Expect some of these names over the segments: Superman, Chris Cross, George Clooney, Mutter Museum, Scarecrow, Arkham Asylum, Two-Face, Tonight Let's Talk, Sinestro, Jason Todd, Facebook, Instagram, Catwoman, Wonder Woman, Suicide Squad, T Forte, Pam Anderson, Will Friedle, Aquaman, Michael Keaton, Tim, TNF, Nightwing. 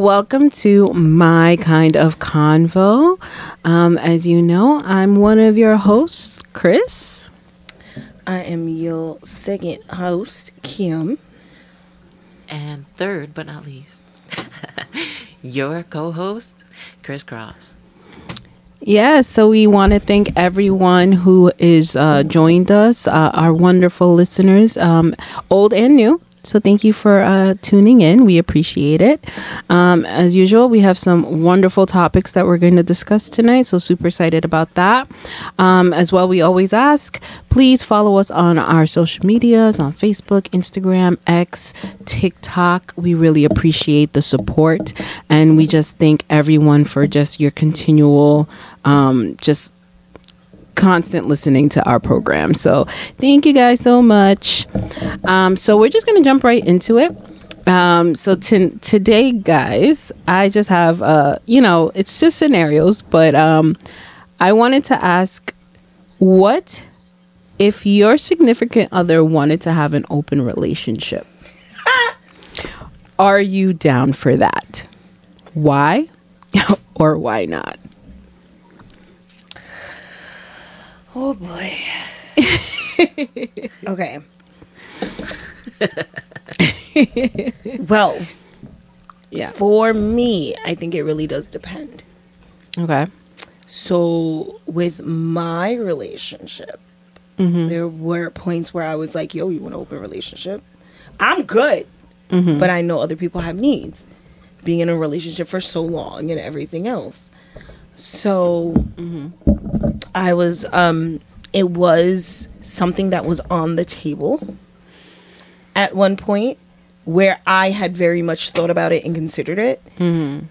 Welcome to My Kind of Convo. As you know, I'm one of your hosts, Chris. I am your second host, Kim. And third, but not least, your co-host, Chris Cross. Yeah, so we want to thank everyone who is joined us, our wonderful listeners, old and new. So thank you for tuning in. We appreciate it. As usual, we have some wonderful topics that we're going to discuss tonight. So super excited about that. As well, we always ask, please follow us on our social medias, on Facebook, Instagram, X, TikTok. We really appreciate the support. And we just thank everyone for just your continual just constant listening to our program. So thank you guys so much. So we're just gonna jump right into it. So today, guys, I just have it's just scenarios, but I wanted to ask, what if your significant other wanted to have an open relationship? Are you down for that? Why or why not? Oh, boy. Okay. Well, yeah. For me, I think it really does depend. Okay. So with my relationship, There were points where I was like, yo, you want an open relationship? I'm good. Mm-hmm. But I know other people have needs. Being in a relationship for so long and everything else. So I was, it was something that was on the table at one point where I had very much thought about it and considered it. Mm-hmm.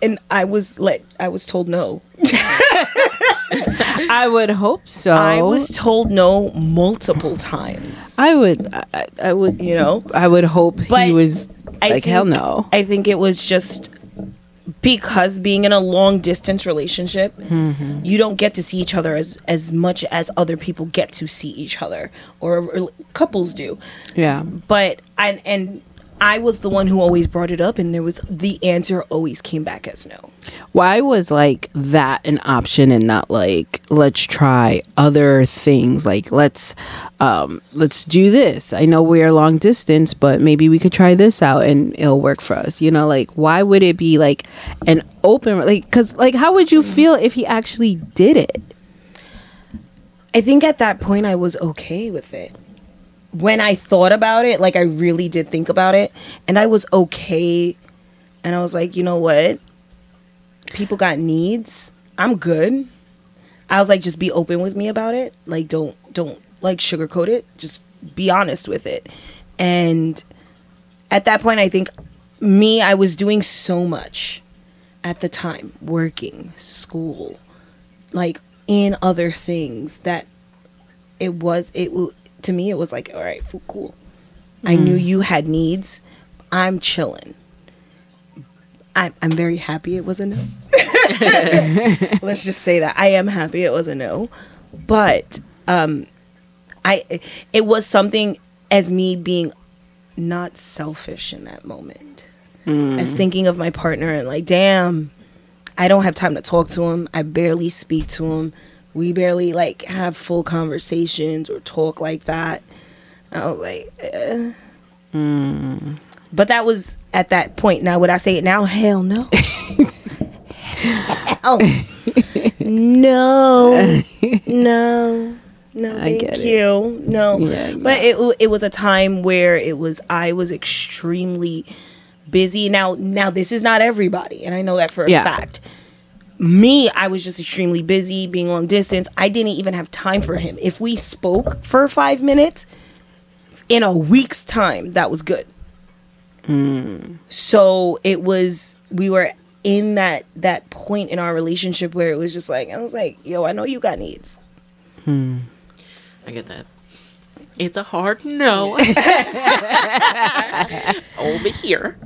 And I was told no. I would hope so. I was told no multiple times. I would hope he was like, hell no. I think it was just because being in a long distance relationship, you don't get to see each other as much as other people get to see each other or couples do. Yeah. But and I was the one who always brought it up, and there was the answer always came back as no. Why was like that an option and not like, let's try other things, like let's do this. I know we are long distance, but maybe we could try this out and it'll work for us. You know, like why would it be like an open, like, because like how would you feel if he actually did it? I think at that point I was okay with it. When I thought about it, like I really did think about it, and I was okay, and I was like, you know what? People got needs. I'm good. I was like, just be open with me about it. Like don't like sugarcoat it. Just be honest with it. And at that point, I think I was doing so much at the time, working, school, like in other things that to me, it was like, all right, cool. I knew you had needs. I'm chilling. I'm very happy it was a no. Let's just say that. I am happy it was a no. But it was something as me being not selfish in that moment. As thinking of my partner and like, damn, I don't have time to talk to him. I barely speak to him. We barely, like, have full conversations or talk like that. I was like, eh. But that was at that point. Now, would I say it now? Hell no. Hell no. No. No, thank you. It. No. Yeah, but it was a time where I was extremely busy. Now this is not everybody, and I know that for a fact. Me, I was just extremely busy being long distance. I didn't even have time for him. If we spoke for 5 minutes in a week's time, that was good. So it was, we were in that point in our relationship where it was just like, I was like, yo, I know you got needs. I get that. It's a hard no. Over here.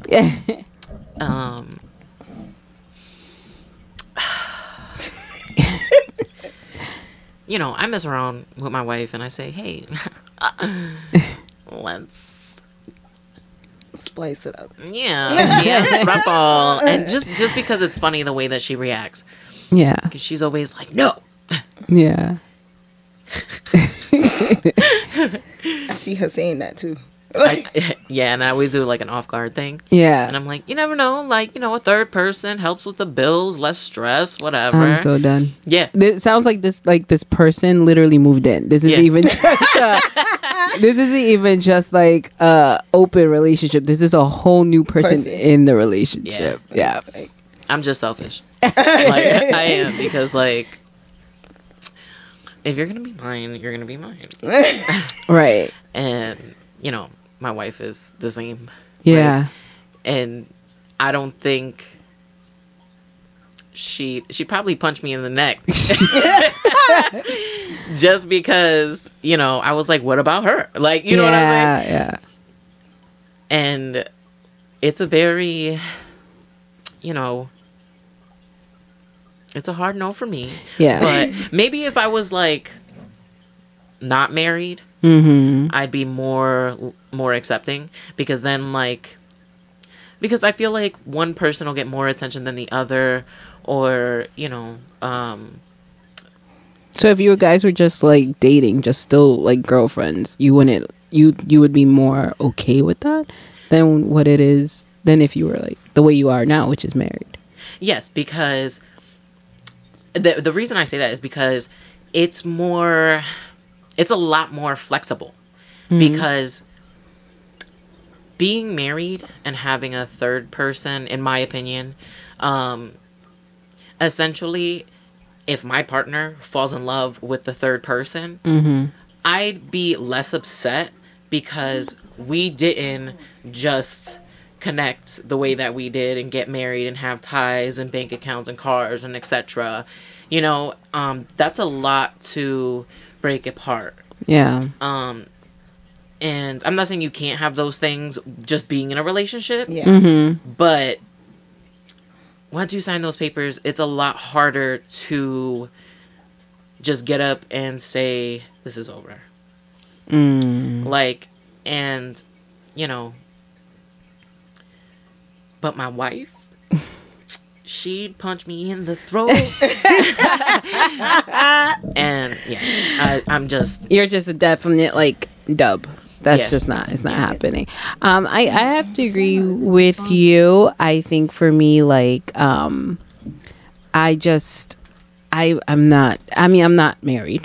You know, I mess around with my wife and I say, hey, let's spice it up. Yeah, yeah, rebel, and just because it's funny the way that she reacts. Yeah, because she's always like, no. Yeah. I see her saying that too. Yeah, and I always do like an off guard thing. Yeah, and I'm like, you never know, like, you know, a third person helps with the bills, less stress, whatever. I'm so done. Yeah, it sounds like this person literally moved in. This is even just this isn't even just like open relationship. This is a whole new person in the relationship. Yeah, yeah. I'm just selfish. Like, I am, because like, if you're gonna be mine, you're gonna be mine, right? And you know, my wife is the same. Yeah. Right? And I don't think she probably punched me in the neck. Just because, you know, I was like, what about her? Like, you know what I'm saying? Yeah. And it's a very, you know, it's a hard no for me. Yeah. But maybe if I was like not married, mm-hmm, I'd be more accepting, because then like, because I feel like one person will get more attention than the other, or you know, so if you guys were just like dating, just still like girlfriends, you would be more okay with that than what it is than if you were like the way you are now, which is married. Yes, because the reason I say that is because it's more, it's a lot more flexible, mm-hmm, because being married and having a third person, in my opinion, essentially, if my partner falls in love with the third person, mm-hmm, I'd be less upset because we didn't just connect the way that we did and get married and have ties and bank accounts and cars and etc. You know, that's a lot to break apart. Yeah. And I'm not saying you can't have those things just being in a relationship. Yeah. Mm-hmm. But once you sign those papers, it's a lot harder to just get up and say, this is over. Mm. Like, and, you know, but my wife, she'd punch me in the throat. And yeah, I'm just, you're just a definite like dub. That's just not, it's not happening. I have to agree with you. I think for me, like, I'm not married,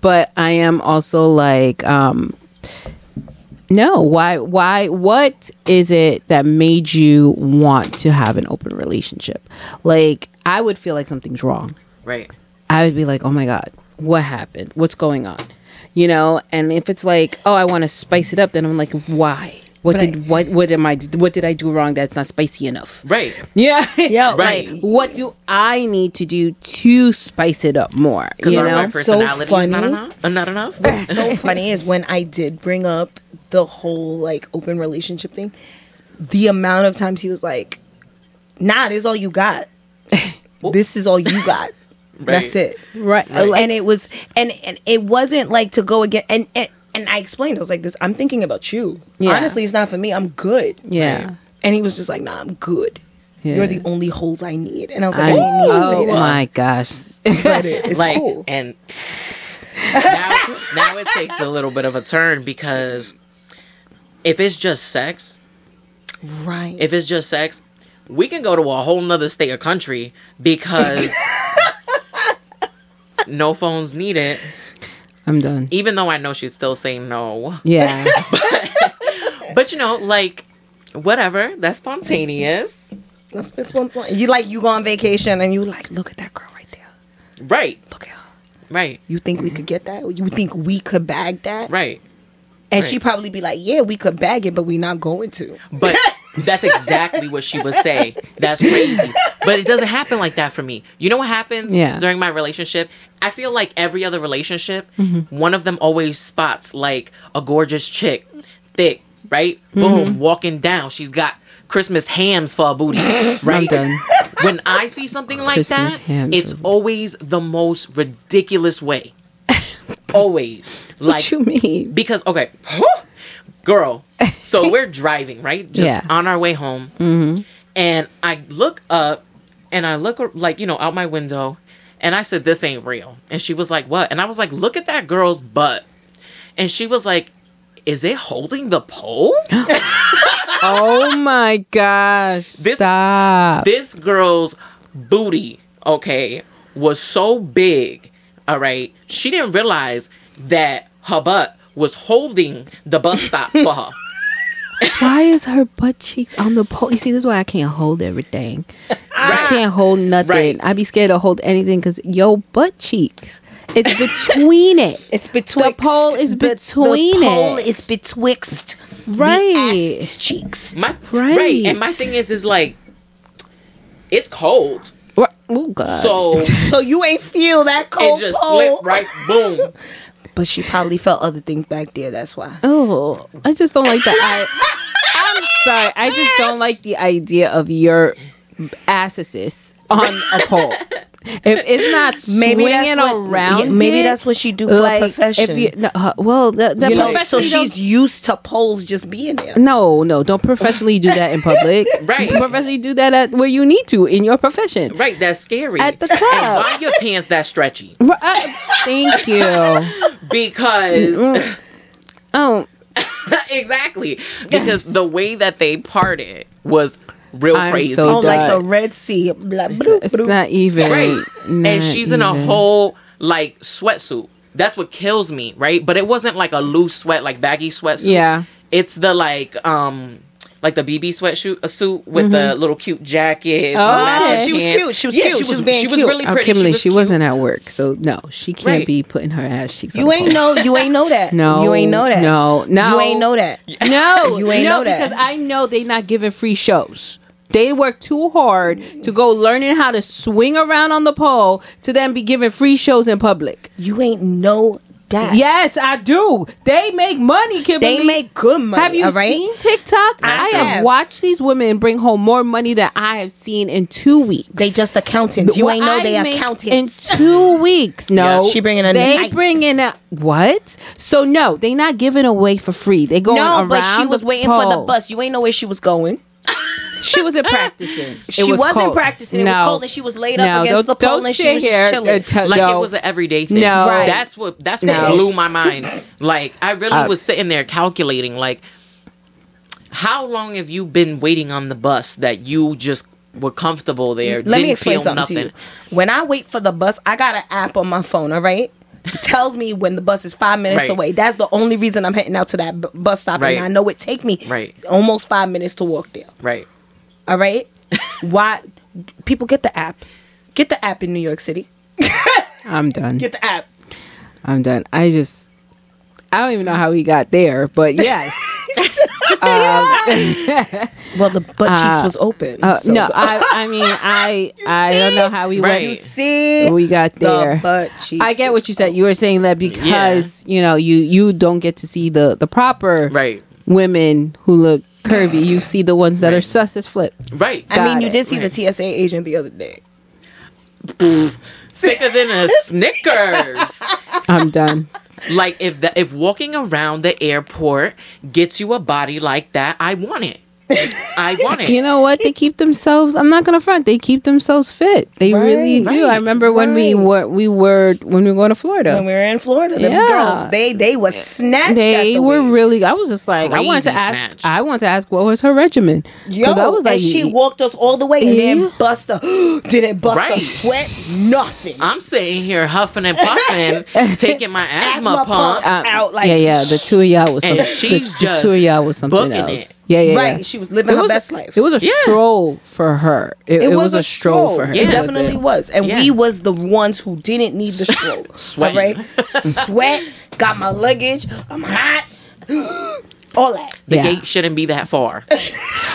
but I am also like, no, why, what is it that made you want to have an open relationship? Like, I would feel like something's wrong. Right. I would be like, oh my God, what happened? What's going on? You know? And if it's like, oh, I want to spice it up, then I'm like, why? What did I do wrong that's not spicy enough? Right. Yeah. Yeah. Right. Like, what do I need to do to spice it up more? Because my personality is not enough. What's so funny is when I did bring up the whole like open relationship thing, the amount of times he was like, nah, this is all you got. This is all you got. Right. That's it. Right. And it was, and it wasn't like to go again. And I explained, I was like, "This, I'm thinking about you. Yeah. Honestly, it's not for me. I'm good." Yeah. Right? And he was just like, "Nah, I'm good. Yeah. You're the only holes I need." And I was like, "I didn't need to say that." Oh my gosh, but it's like, cool. And now it takes a little bit of a turn, because if it's just sex, right? If it's just sex, we can go to a whole nother state or country because no phones needed. I'm done. Even though I know she's still saying no. Yeah. but you know, like, whatever. That's spontaneous. That's spontaneous. You like, you go on vacation and you like, look at that girl right there. Right. Look at her. Right. You think we could get that? You think we could bag that? Right. And she'd probably be like, yeah, we could bag it, but we're not going to. But that's exactly what she would say. That's crazy. But it doesn't happen like that for me. You know what happens during my relationship? I feel like every other relationship, mm-hmm, one of them always spots like a gorgeous chick, thick, right? Mm-hmm. Boom, walking down. She's got Christmas hams for a booty, right? I'm done. When I see something like Christmas that, it's always the most ridiculous way. Always. Like, what you mean? Because, okay, girl. So we're driving, right? Just on our way home. Mm-hmm. And I look up and I look like, you know, out my window and I said, this ain't real. And she was like, what? And I was like, look at that girl's butt. And she was like, is it holding the pole? Oh my gosh. Stop. This girl's booty, okay, was so big. All right. She didn't realize that her butt was holding the bus stop for her. Why is her butt cheeks on the pole? You see, this is why I can't hold everything. Right. I can't hold nothing. Right. I'd be scared to hold anything because your butt cheeks. It's between it. It's betwixt. The pole is between the pole it. Is betwixt. Right. The ass cheeks. Right. And my thing is like, it's cold. Oh, God. So you ain't feel that cold. It just pole. Slipped right, boom. But she probably felt other things back there. That's why. Oh, I just don't like the I'm sorry. I just don't like the idea of your asses on a pole. If it's not maybe swinging around, maybe that's what she do for like, a profession. If you, the you profession. Know, so she's used to poles just being there. No, don't professionally do that in public. Right, professionally do that at where you need to in your profession. Right, that's scary. At the club, and why your pants that stretchy? Thank you. Because exactly because the way that they parted was. Real crazy. So like the Red Sea. Blah, bloop, it's bloop. Not even. Right. Not and she's even. In a whole like sweatsuit. That's what kills me, right? But it wasn't like a loose sweat, like baggy sweatsuit. Yeah. It's the like the BB sweatsuit, a suit with the little cute jacket. Oh, she was cute. She was cute. She was really pretty. Kimberly, she wasn't at work, so no, she can't be putting her ass cheeks. You ain't know that. No, you ain't know that. No, you ain't know that. No, you ain't know that because I know they not giving free shows. They work too hard to go learning how to swing around on the pole to then be giving free shows in public. You ain't know that. Yes, I do. They make money, Kimberly. They make good money. Have you seen TikTok? I have watched these women bring home more money than I have seen in 2 weeks. They just accountants. You ain't know they accountants. In 2 weeks. No. Yeah, she bringing a They bring in a... What? So no, they not giving away for free. They going around the pole. No, but she was waiting for the bus. You ain't know where she was going. She wasn't practicing. She wasn't practicing. It was cold and she was laid up against the pole and she was chilling. It was an everyday thing. No. Right. That's what blew my mind. Like, I really was sitting there calculating, like, how long have you been waiting on the bus that you just were comfortable there? Let me explain something to you. When I wait for the bus, I got an app on my phone, all right? It tells me when the bus is 5 minutes away. That's the only reason I'm heading out to that bus stop. Right. And I know it take me almost 5 minutes to walk there. Right. All right? Why? People get the app. Get the app in New York City. I'm done. Get the app. I'm done. I don't even know how he got there, but yes. Well, the butt cheeks was open. So no, I don't know how we went. You see, we got there. The butt cheeks. I get what you said. You were saying that because you know you don't get to see the proper women who look curvy. You see the ones that are sus as flip. Right. I mean, you did see the TSA agent the other day. Thicker than a Snickers. I'm done. Like, if walking around the airport gets you a body like that, I want it. You know what? They keep themselves... I'm not going to front. They keep themselves fit. They really do. I remember when we were going to Florida. When we were in Florida, the girls, they were snatched. They were really... I was just like... Crazy I wanted to ask what was her regimen. Yo, I was like, and she walked us all the way and then bust her... Didn't bust her sweat? Nothing. I'm sitting here huffing and puffing, taking my asthma pump out like... Yeah, the two of y'all was something else. Yeah. Right, she was living her best life. It was a stroll for her. It was a stroll for her. It definitely was. And we was the ones who didn't need the stroll. Sweat. Right? Sweat, got my luggage, I'm hot. All that. The gate shouldn't be that far.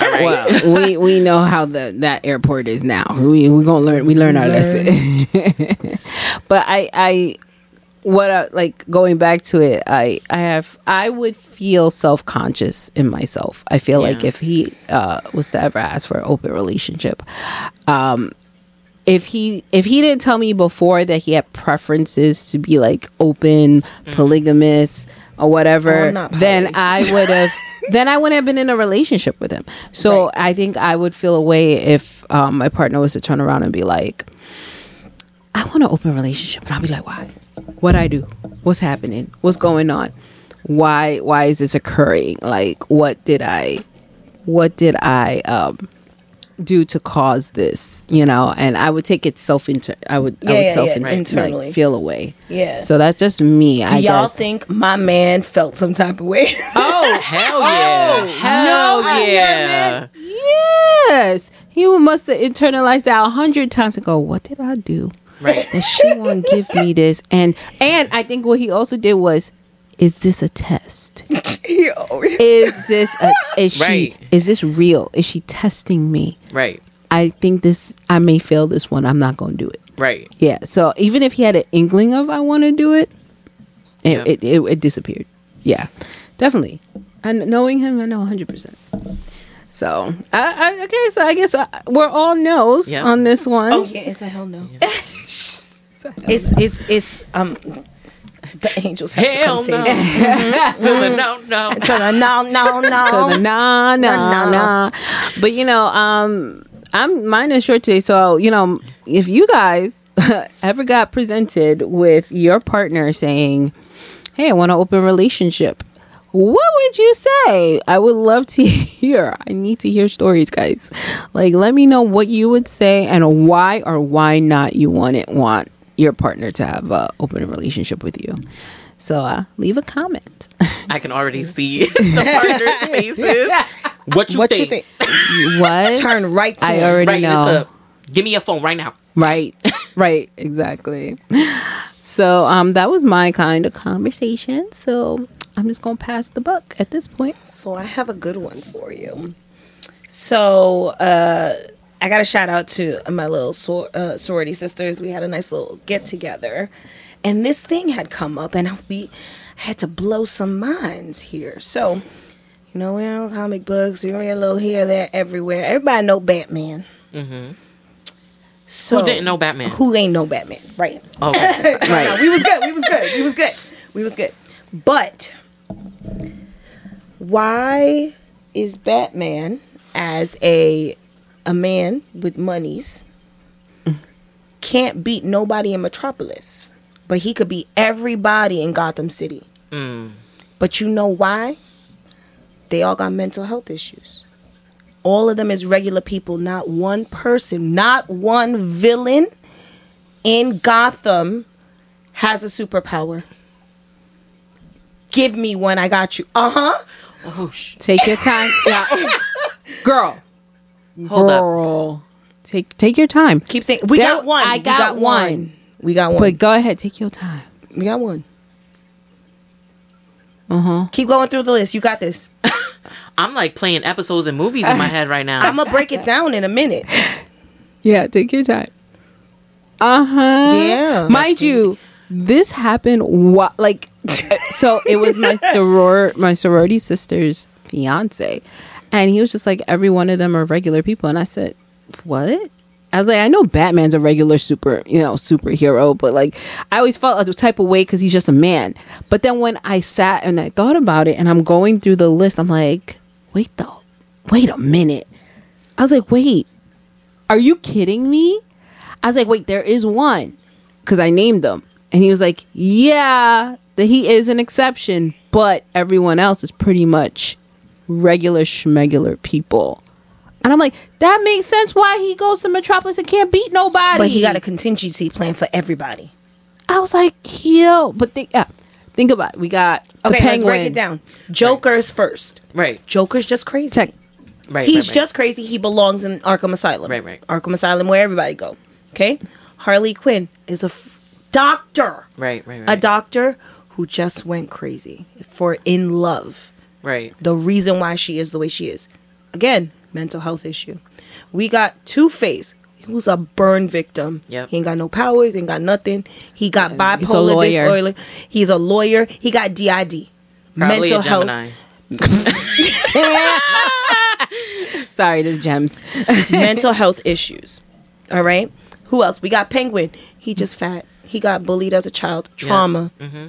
Right. Well, we know how that airport is now. We gonna learn. We learn our lesson. But going back to it, I would feel self-conscious in myself. I feel like if he was to ever ask for an open relationship, if he didn't tell me before that he had preferences to be like open, polygamous, or whatever, then I would have been in a relationship with him. So right. I think I would feel a way if my partner was to turn around and be like, I want to open a relationship, and I'll be like, why? What I do? What's happening? What's going on? Why is this occurring? Like, what did I do to cause this, you know? And I would take it internally, like, feel away. Yeah. So that's just me. I guess. Think my man felt some type of way? Oh, hell yeah. Yes. He must have internalized that 100 times and go, what did I do? Right. And she won't give me this. And I think what he also did was, is this a test? Is this real? Is she testing me? Right. I think I may fail this one. I'm not going to do it. Right. Yeah. So even if he had an inkling of, I want to do it, it disappeared. Yeah, definitely. And knowing him, I know 100%. So, so I guess we're all no's on this one. Oh, yeah, it's a hell no. Yeah. It's the angels have hell to come say that. To the no. To the no. To the no. But, you know, mine is short today. So, you know, if you guys ever got presented with your partner saying, hey, I want to open a relationship, what would you say? I would love to hear. I need to hear stories, guys. Like, let me know what you would say and why or why not you wouldn't want your partner to have an open relationship with you. So leave a comment. I can already see the partner's faces. What you think? What? Turn right to I already right, know. Give me a phone right now. Right. Exactly. So that was my kind of conversation. So I'm just going to pass the buck at this point. So I have a good one for you. So I got a shout out to my little sorority sisters. We had a nice little get together. And this thing had come up and we had to blow some minds here. So, you know, we're on comic books. We read a little here, there, everywhere. Everybody know Batman. Mm-hmm. So, who didn't know Batman? Who ain't know Batman, right. Oh, right. No, we was good. But why is Batman, as a man with monies, can't beat nobody in Metropolis, but he could beat everybody in Gotham City? Mm. But you know why? They all got mental health issues. All of them is regular people. Not one person, not one villain in Gotham has a superpower. Give me one. I got you. Uh-huh. Oh, take your time. Yeah. Girl. Hold up. Take your time. Keep thinking. We got one. But go ahead. Take your time. We got one. Uh-huh. Keep going through the list. You got this. I'm like playing episodes and movies in my head right now. I'm going to break it down in a minute. Yeah. Take your time. Uh-huh. Yeah. Mind you, this happened so it was my sorority sister's fiance, and he was just like, every one of them are regular people. And I said, what? I was like, I know Batman's a regular superhero, but like, I always felt a type of way because he's just a man. But then when I sat and I thought about it, and I'm going through the list, I'm like, wait a minute. I was like, wait, are you kidding me? I was like, wait, there is one, because I named them. And he was like, yeah, that he is an exception, but everyone else is pretty much regular schmegular people. And I'm like, that makes sense why he goes to Metropolis and can't beat nobody. But he got a contingency plan for everybody. I was like, yo. But think about it. We got the Penguin. Let's break it down. Joker's first. Right. Joker's just crazy. He's just crazy. He belongs in Arkham Asylum. Right. Arkham Asylum, where everybody go. Okay? Harley Quinn is a doctor. Right. A doctor who just went crazy in love. Right. The reason why she is the way she is. Again, mental health issue. We got Two-Face, who's a burn victim. Yep. He ain't got no powers, ain't got nothing. He got bipolar disorder. He's a lawyer. He got DID. Probably mental a Gemini. Health. Sorry, there's gems. Mental health issues. All right. Who else? We got Penguin. He just fat. He got bullied as a child. Trauma. Yeah. Mm-hmm.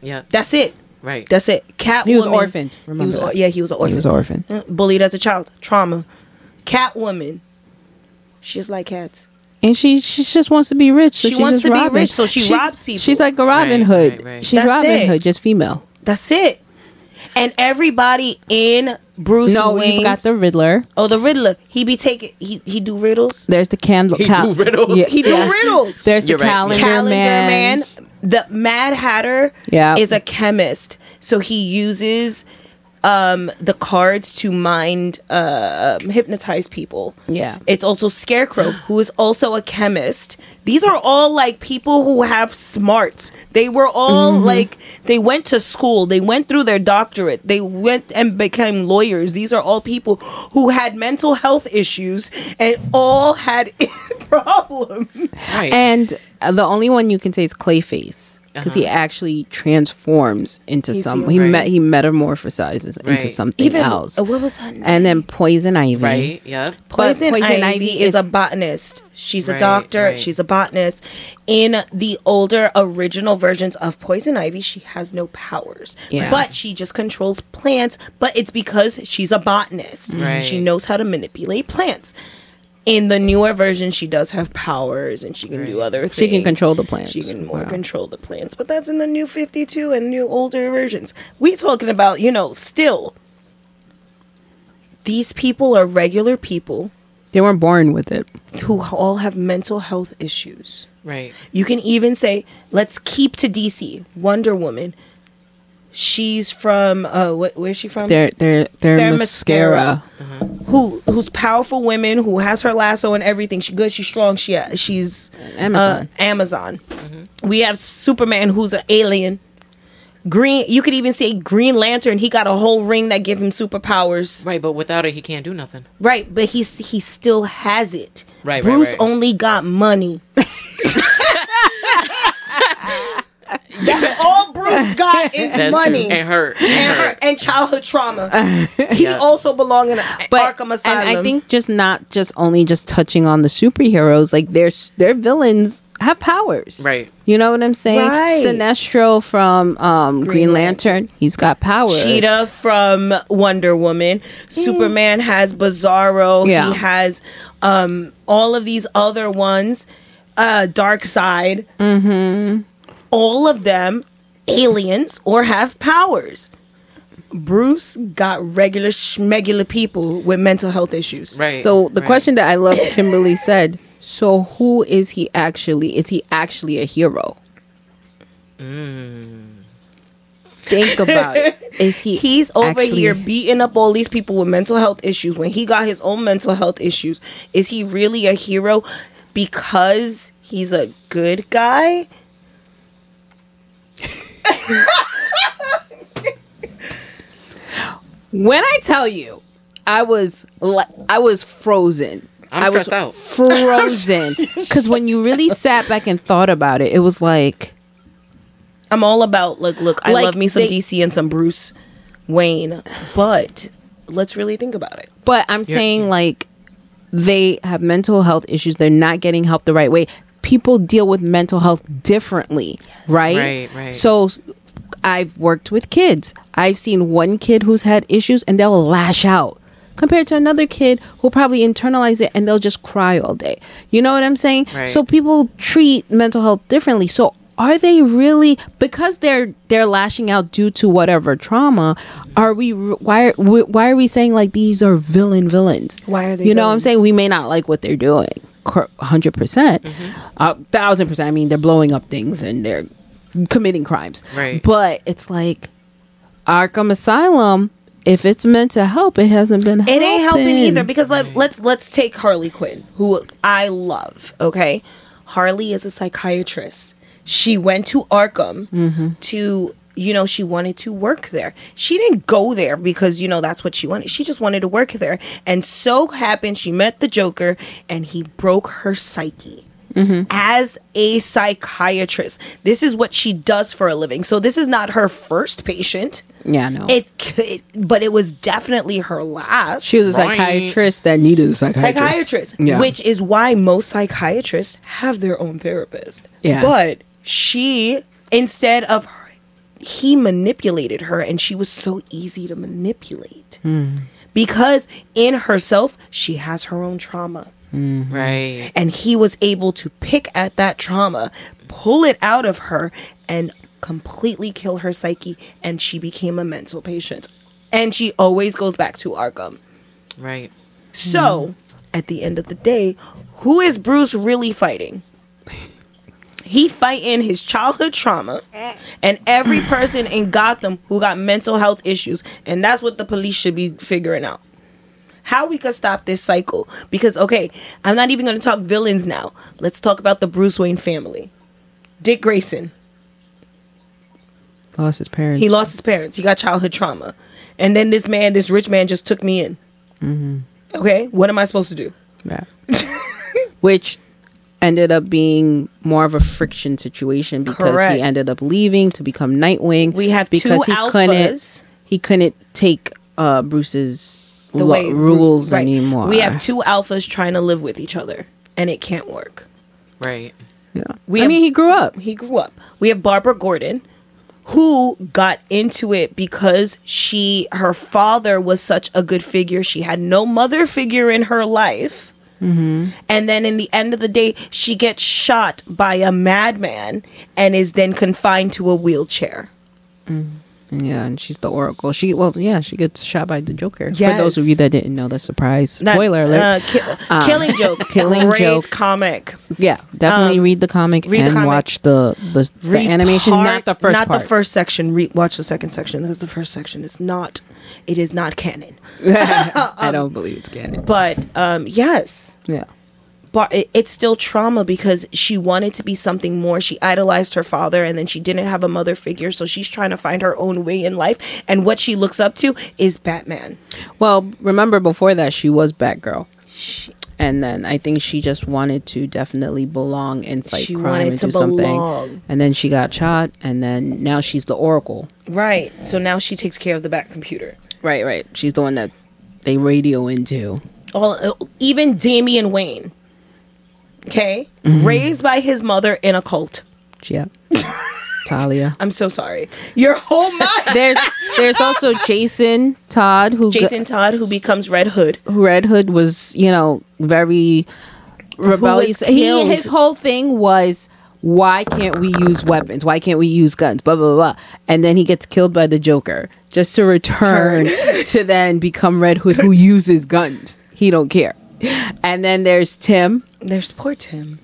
Yeah. That's it. Right. That's it. Catwoman. He was orphaned. Remember that. Yeah, he was an orphan. He was an orphan. Bullied as a child. Trauma. Catwoman. She's like cats. And she just wants to be rich. So she wants to be rich, so she robs people. She's like a Robin Hood. Right. She's Robin Hood, just female. That's it. And everybody in Bruce Wayne's... No, you forgot the Riddler. Oh, the Riddler. He be taking... He do riddles? There's the candle... do riddles? Yeah. He do riddles. There's the calendar man. The Mad Hatter is a chemist. So he uses... the cards to mind hypnotize people. Yeah, it's also Scarecrow, who is also a chemist. These are all like people who have smarts. They were all like, they went to school, they went through their doctorate, they went and became lawyers. These are all people who had mental health issues and all had problems. Right. And the only one you can say is Clayface. Because he actually transforms into something. He metamorphosizes into something else. What was her name? And then Poison Ivy. Right, yeah. Poison Ivy is a botanist. She's a doctor. Right. She's a botanist. In the older original versions of Poison Ivy, she has no powers. Yeah. But she just controls plants. But it's because she's a botanist. Right. She knows how to manipulate plants. In the newer version, she does have powers and she can do other things. She can control the plants. She can more control the plants. But that's in the new 52 and new older versions. We talking about, you know, still. These people are regular people. They weren't born with it. Who all have mental health issues. Right. You can even say, let's keep to DC. Wonder Woman. She's from where's she from? They're Mascara. Who's powerful women, who has her lasso and everything. She's good, she's strong, she's Amazon. We have Superman, who's an alien. Green, you could even say Green Lantern. He got a whole ring that give him superpowers. Right, but without it he can't do nothing. Right, but he still has it. Right, Bruce only got money. That's all Bruce got is money. And hurt. And childhood trauma. He also belonged in Arkham Asylum. And I think not just touching on the superheroes, like their villains have powers. Right. You know what I'm saying? Right. Sinestro from Green Lantern, he's got powers. Cheetah from Wonder Woman. Superman has Bizarro. Yeah. He has all of these other ones. Darkseid. All of them aliens or have powers. Bruce got regular schmegular people with mental health issues. Right. So the question that I love Kimberly said, so who is he actually? Is he actually a hero? Think about it. Is he? He's over here beating up all these people with mental health issues when he got his own mental health issues. Is he really a hero because he's a good guy? When I tell you, I was frozen. I was frozen because when you really sat back and thought about it, it was like, I'm all about look. I love me some DC and some Bruce Wayne, but let's really think about it. But I'm saying like they have mental health issues. They're not getting help the right way. People deal with mental health differently, right? Right. So I've worked with kids. I've seen one kid who's had issues and they'll lash out compared to another kid who'll probably internalize it and they'll just cry all day. You know what I'm saying? Right. So people treat mental health differently. So are they really, because they're lashing out due to whatever trauma, why are we saying like these are villains? Why are they? You know what I'm saying? We may not like what they're doing. 100%, 1,000%. I mean, they're blowing up things and they're committing crimes. Right. But it's like Arkham Asylum. If it's meant to help, it hasn't been helping. It ain't helping either because let's take Harley Quinn, who I love. Okay, Harley is a psychiatrist. She went to Arkham to. You know, she wanted to work there. She didn't go there because, you know, that's what she wanted. She just wanted to work there. And so happened she met the Joker and he broke her psyche as a psychiatrist. This is what she does for a living. So this is not her first patient. Yeah, no. But it was definitely her last. She was a psychiatrist that needed a psychiatrist. Yeah. Which is why most psychiatrists have their own therapist. Yeah. But she, instead of he manipulated her, and she was so easy to manipulate because in herself, she has her own trauma. Mm-hmm. Right. And he was able to pick at that trauma, pull it out of her, and completely kill her psyche, and she became a mental patient. And she always goes back to Arkham. Right. So, at the end of the day, who is Bruce really fighting? He fighting his childhood trauma and every person in Gotham who got mental health issues. And that's what the police should be figuring out. How we could stop this cycle. Because, okay, I'm not even going to talk villains now. Let's talk about the Bruce Wayne family. Dick Grayson. Lost his parents. He lost his parents. He got childhood trauma. And then this man, this rich man just took me in. Mm-hmm. Okay, what am I supposed to do? Yeah. Which ended up being more of a friction situation because he ended up leaving to become Nightwing. We have because two alphas. He couldn't take Bruce's... the way rules anymore. We have two alphas trying to live with each other, and it can't work. Right. Yeah. He grew up. We have Barbara Gordon, who got into it because her father was such a good figure. She had no mother figure in her life. Mm-hmm. And then in the end of the day, she gets shot by a madman and is then confined to a wheelchair. Mm-hmm. Yeah, and she's the Oracle. She gets shot by the Joker. Yes. For those of you that didn't know, the surprise spoiler alert. Killing Joke. Killing Joke comic. Yeah, definitely read the comic and watch the animation. Not the first section. Watch the second section because the first section is not. It is not canon. I don't believe it's canon. But yes. Yeah. But it's still trauma because she wanted to be something more. She idolized her father, and then she didn't have a mother figure, so she's trying to find her own way in life. And what she looks up to is Batman. Well, remember before that she was Batgirl, and then I think she just wanted to definitely belong and fight crime and do something. And then she got shot, and then now she's the Oracle. Right. So now she takes care of the Bat computer. Right. Right. She's the one that they radio into. Even Damian Wayne. Okay, raised by his mother in a cult. Yeah, Talia. I'm so sorry. Your whole mind. There's also Jason Todd who becomes Red Hood. Red Hood was very rebellious. His whole thing was, why can't we use weapons? Why can't we use guns? Blah blah blah. And then he gets killed by the Joker just to return to then become Red Hood who uses guns. He don't care. And then there's Tim. There's poor Tim.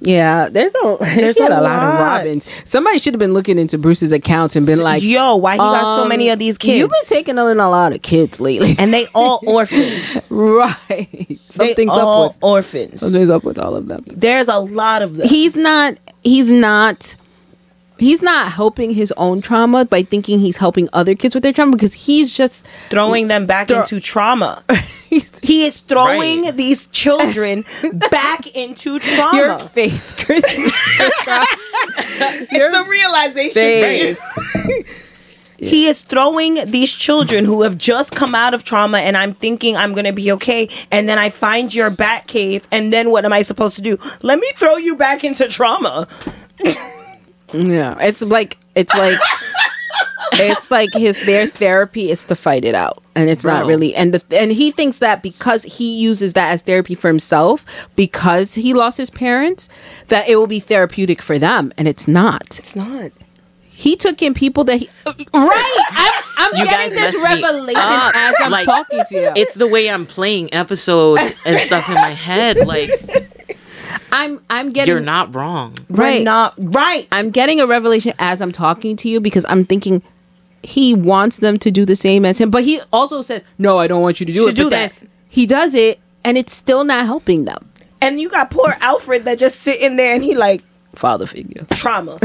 Yeah. There's a lot of Robins. Somebody should have been looking into Bruce's accounts and been like, yo, why he got so many of these kids? You've been taking in a lot of kids lately. And they all orphans. Right. Something's up with all of them. There's a lot of them. He's not helping his own trauma by thinking he's helping other kids with their trauma because he's just throwing them back into trauma. He is throwing these children back into trauma. Your face, Chris. It's the realization face. He is throwing these children who have just come out of trauma, and I'm thinking I'm going to be okay, and then I find your bat cave, and then what am I supposed to do? Let me throw you back into trauma. Yeah, it's like their therapy is to fight it out, and it's not really. And he thinks that because he uses that as therapy for himself, because he lost his parents, that it will be therapeutic for them, and it's not. It's not. He took in people that he... Right! I'm getting this revelation as I'm talking to you. It's the way I'm playing episodes and stuff in my head, like... I'm getting... You're not wrong. Right. I'm getting a revelation as I'm talking to you because I'm thinking he wants them to do the same as him. But he also says, no, I don't want you to do it. But then he does it and it's still not helping them. And you got poor Alfred that just sit in there and he like... Father figure. Trauma.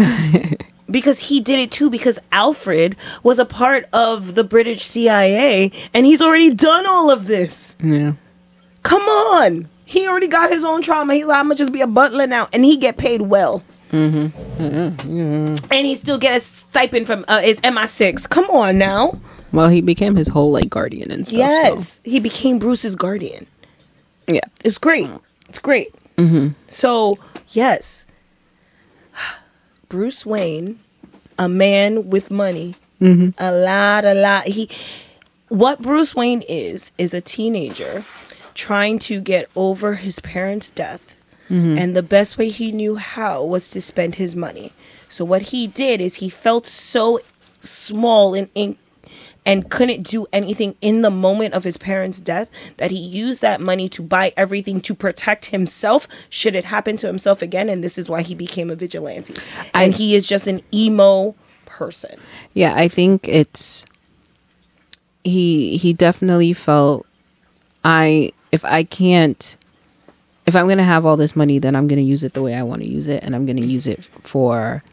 Because he did it too, because Alfred was a part of the British CIA and he's already done all of this. Yeah. Come on. He already got his own trauma. He's like, I'm going to just be a butler now. And he get paid well. Mm-hmm. Mm-hmm. And he still get a stipend from his MI6. Come on now. Well, he became his whole guardian and stuff. Yes. So. He became Bruce's guardian. Yeah. It's great. It's great. Mm-hmm. So, yes. Bruce Wayne a man with money. Mm-hmm. A lot. What Bruce Wayne is a teenager trying to get over his parents' death. Mm-hmm. And the best way he knew how was to spend his money. So what he did is he felt so small and couldn't do anything in the moment of his parents' death that he used that money to buy everything to protect himself should it happen to himself again. And this is why he became a vigilante. And he is just an emo person. Yeah, I think it's... He definitely felt, if I'm going to have all this money, then I'm going to use it the way I want to use it. And I'm going to use it for,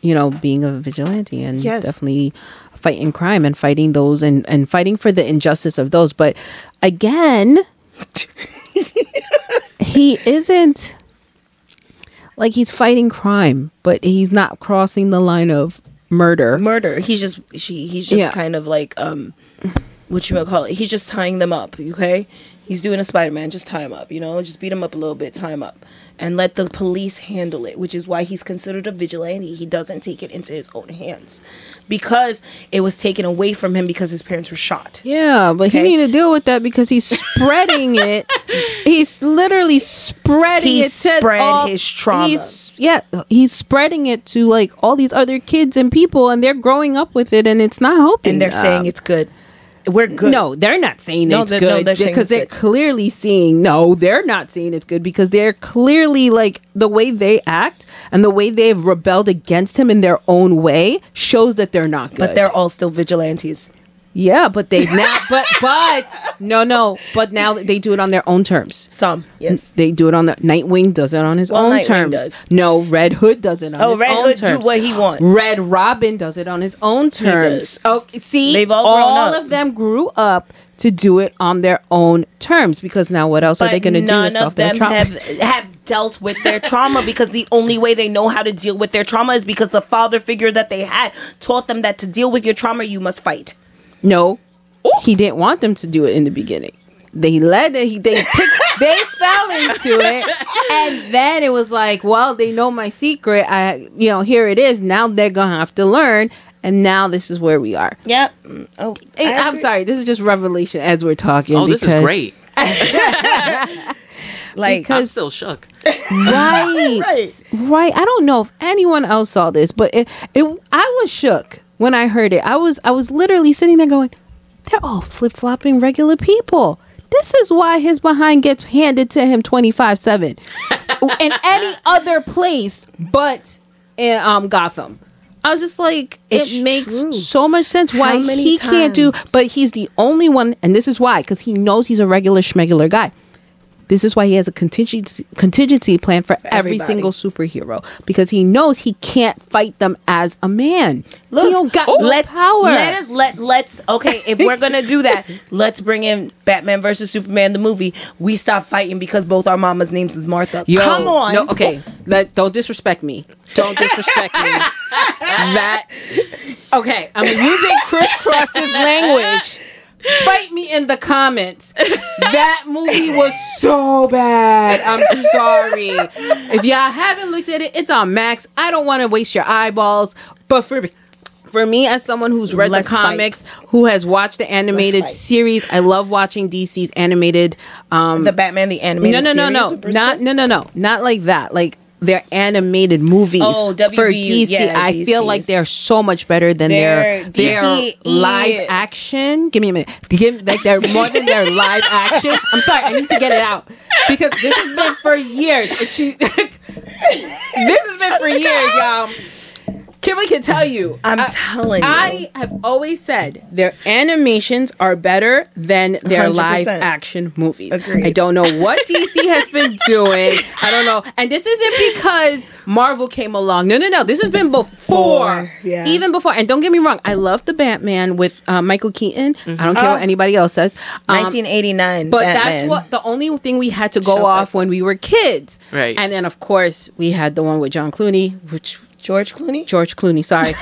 being a vigilante and definitely fighting crime and fighting those and fighting for the injustice of those. But again, he isn't, he's fighting crime, but he's not crossing the line of murder. He's just kind of he's just tying them up. Okay, he's doing a Spider-Man, just tie him up, just beat him up a little bit, tie him up, and let the police handle it, which is why he's considered a vigilante. He doesn't take it into his own hands because it was taken away from him because his parents were shot. Yeah, but okay? He needs to deal with that because he's spreading it. He's literally spreading it. He spread his trauma. He's spreading it to all these other kids and people, and they're growing up with it, and it's not helping. And they're saying it's good. We're good. No, they're not saying it's good because they're clearly seeing. No, they're not saying it's good because they're clearly the way they act and the way they've rebelled against him in their own way shows that they're not good. But they're all still vigilantes. Yeah, but they now. But now they do it on their own terms. Some, yes, they do it on Nightwing does it on his own terms. Does. No, Red Hood does it on his own terms. Red Hood do what he wants. Red Robin does it on his own terms. Oh, see, they've all of them grew up to do it on their own terms because now what else are they going to do? None of them have dealt with their trauma because the only way they know how to deal with their trauma is because the father figure that they had taught them that to deal with your trauma you must fight. No, he didn't want them to do it in the beginning. They fell into it, and then it was they know my secret. Here it is. Now they're gonna have to learn, and now this is where we are. Yep. Oh, I'm sorry. This is just revelation as we're talking. Oh, this is great. I'm still shook. Right. I don't know if anyone else saw this, but I was shook. When I heard it, I was literally sitting there going, they're all flip-flopping regular people. This is why his behind gets handed to him 25/7 in any other place but in Gotham. I was just it makes so much sense why he can't do, but he's the only one, and this is why, because he knows he's a regular schmegular guy. This is why he has a contingency plan for every single superhero because he knows he can't fight them as a man. Look, he don't got power. Let's if we're gonna do that, let's bring in Batman versus Superman the movie. We stop fighting because both our mama's names is Martha. Come on. No, okay. Don't disrespect me. Don't disrespect me. I'm using Chris Cross's language. Fight me in the comments. That movie was so bad. I'm sorry. If y'all haven't looked at it, it's on Max. I don't want to waste your eyeballs. But for me, as someone who's read the comics, who has watched the animated series, I love watching DC's animated. The Batman, the animated series? Not like that. Their animated movies for DC. Yeah, I feel they're so much better than their live action. Give me a minute. They're more than their live action. I'm sorry, I need to get it out because this has been for years. This has been for years, y'all. Kimberly can tell you. I'm telling you. I have always said their animations are better than their 100% live action movies. Agreed. I don't know what DC has been doing. I don't know. And this isn't because Marvel came along. No. This has been before. Yeah. Even before. And don't get me wrong. I love the Batman with Michael Keaton. Mm-hmm. I don't care what anybody else says. 1989. But Batman. That's what the only thing we had to go off when we were kids. Right. And then, of course, we had the one with John Clooney, which... George Clooney, sorry.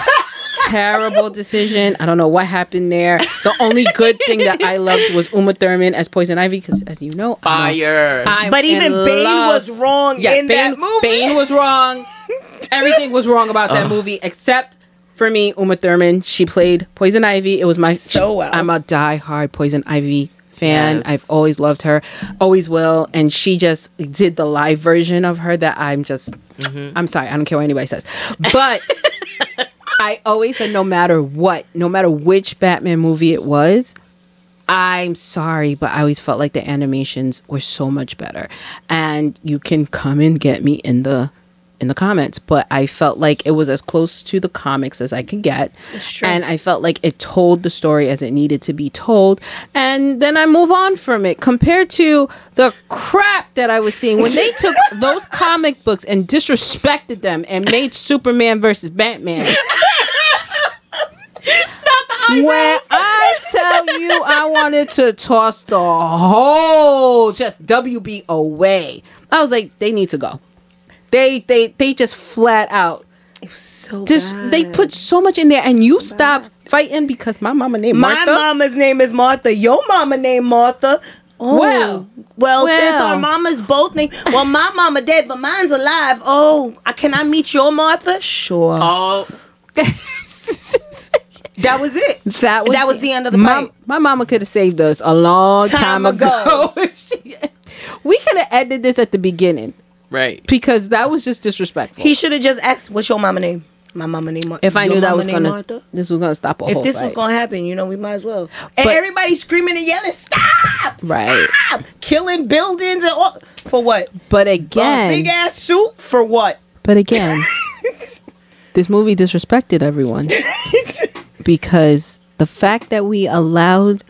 Terrible decision. I don't know what happened there. The only good thing that I loved was Uma Thurman as Poison Ivy because, as you know, fire. But even Bane was wrong in that movie. Bane was wrong. Everything was wrong about that movie except for me, Uma Thurman, she played Poison Ivy. It was my so well. I'm a diehard Poison Ivy fan. Yes. I've always loved her, always will. And she just did the live version of her that I'm just, I'm sorry, I don't care what anybody says. But I always said, no matter what, no matter which Batman movie it was, I'm sorry, but I always felt like the animations were so much better. And you can come and get me in the comments, but I felt like it was as close to the comics as I could get. And I felt like it told the story as it needed to be told. And then I move on from it compared to the crap that I was seeing when they took those comic books and disrespected them and made Superman versus Batman. When I tell you I wanted to toss the whole just WB away, I was like, they need to go. They just flat out. It was so bad. They put so much in there, and you stopped fighting because my mama named Martha. My mama's name is Martha. Your mama named Martha. Oh, well, since our mamas both named, well, my mama dead, but mine's alive. Oh, can I meet your Martha? Sure. Oh. That was it. That was the end of the fight. My mama could have saved us a long time ago. We could have ended this at the beginning. Right. Because that was just disrespectful. He should have just asked, what's your mama name? My mama name Martha. If I knew that was going to, this was going to stop a whole fight. If this was going to happen, you know, we might as well. And everybody screaming and yelling, stop! Right. Stop! Killing buildings and all. For what? But again. Big ass suit? For what? But again. This movie disrespected everyone. Because the fact that we allowed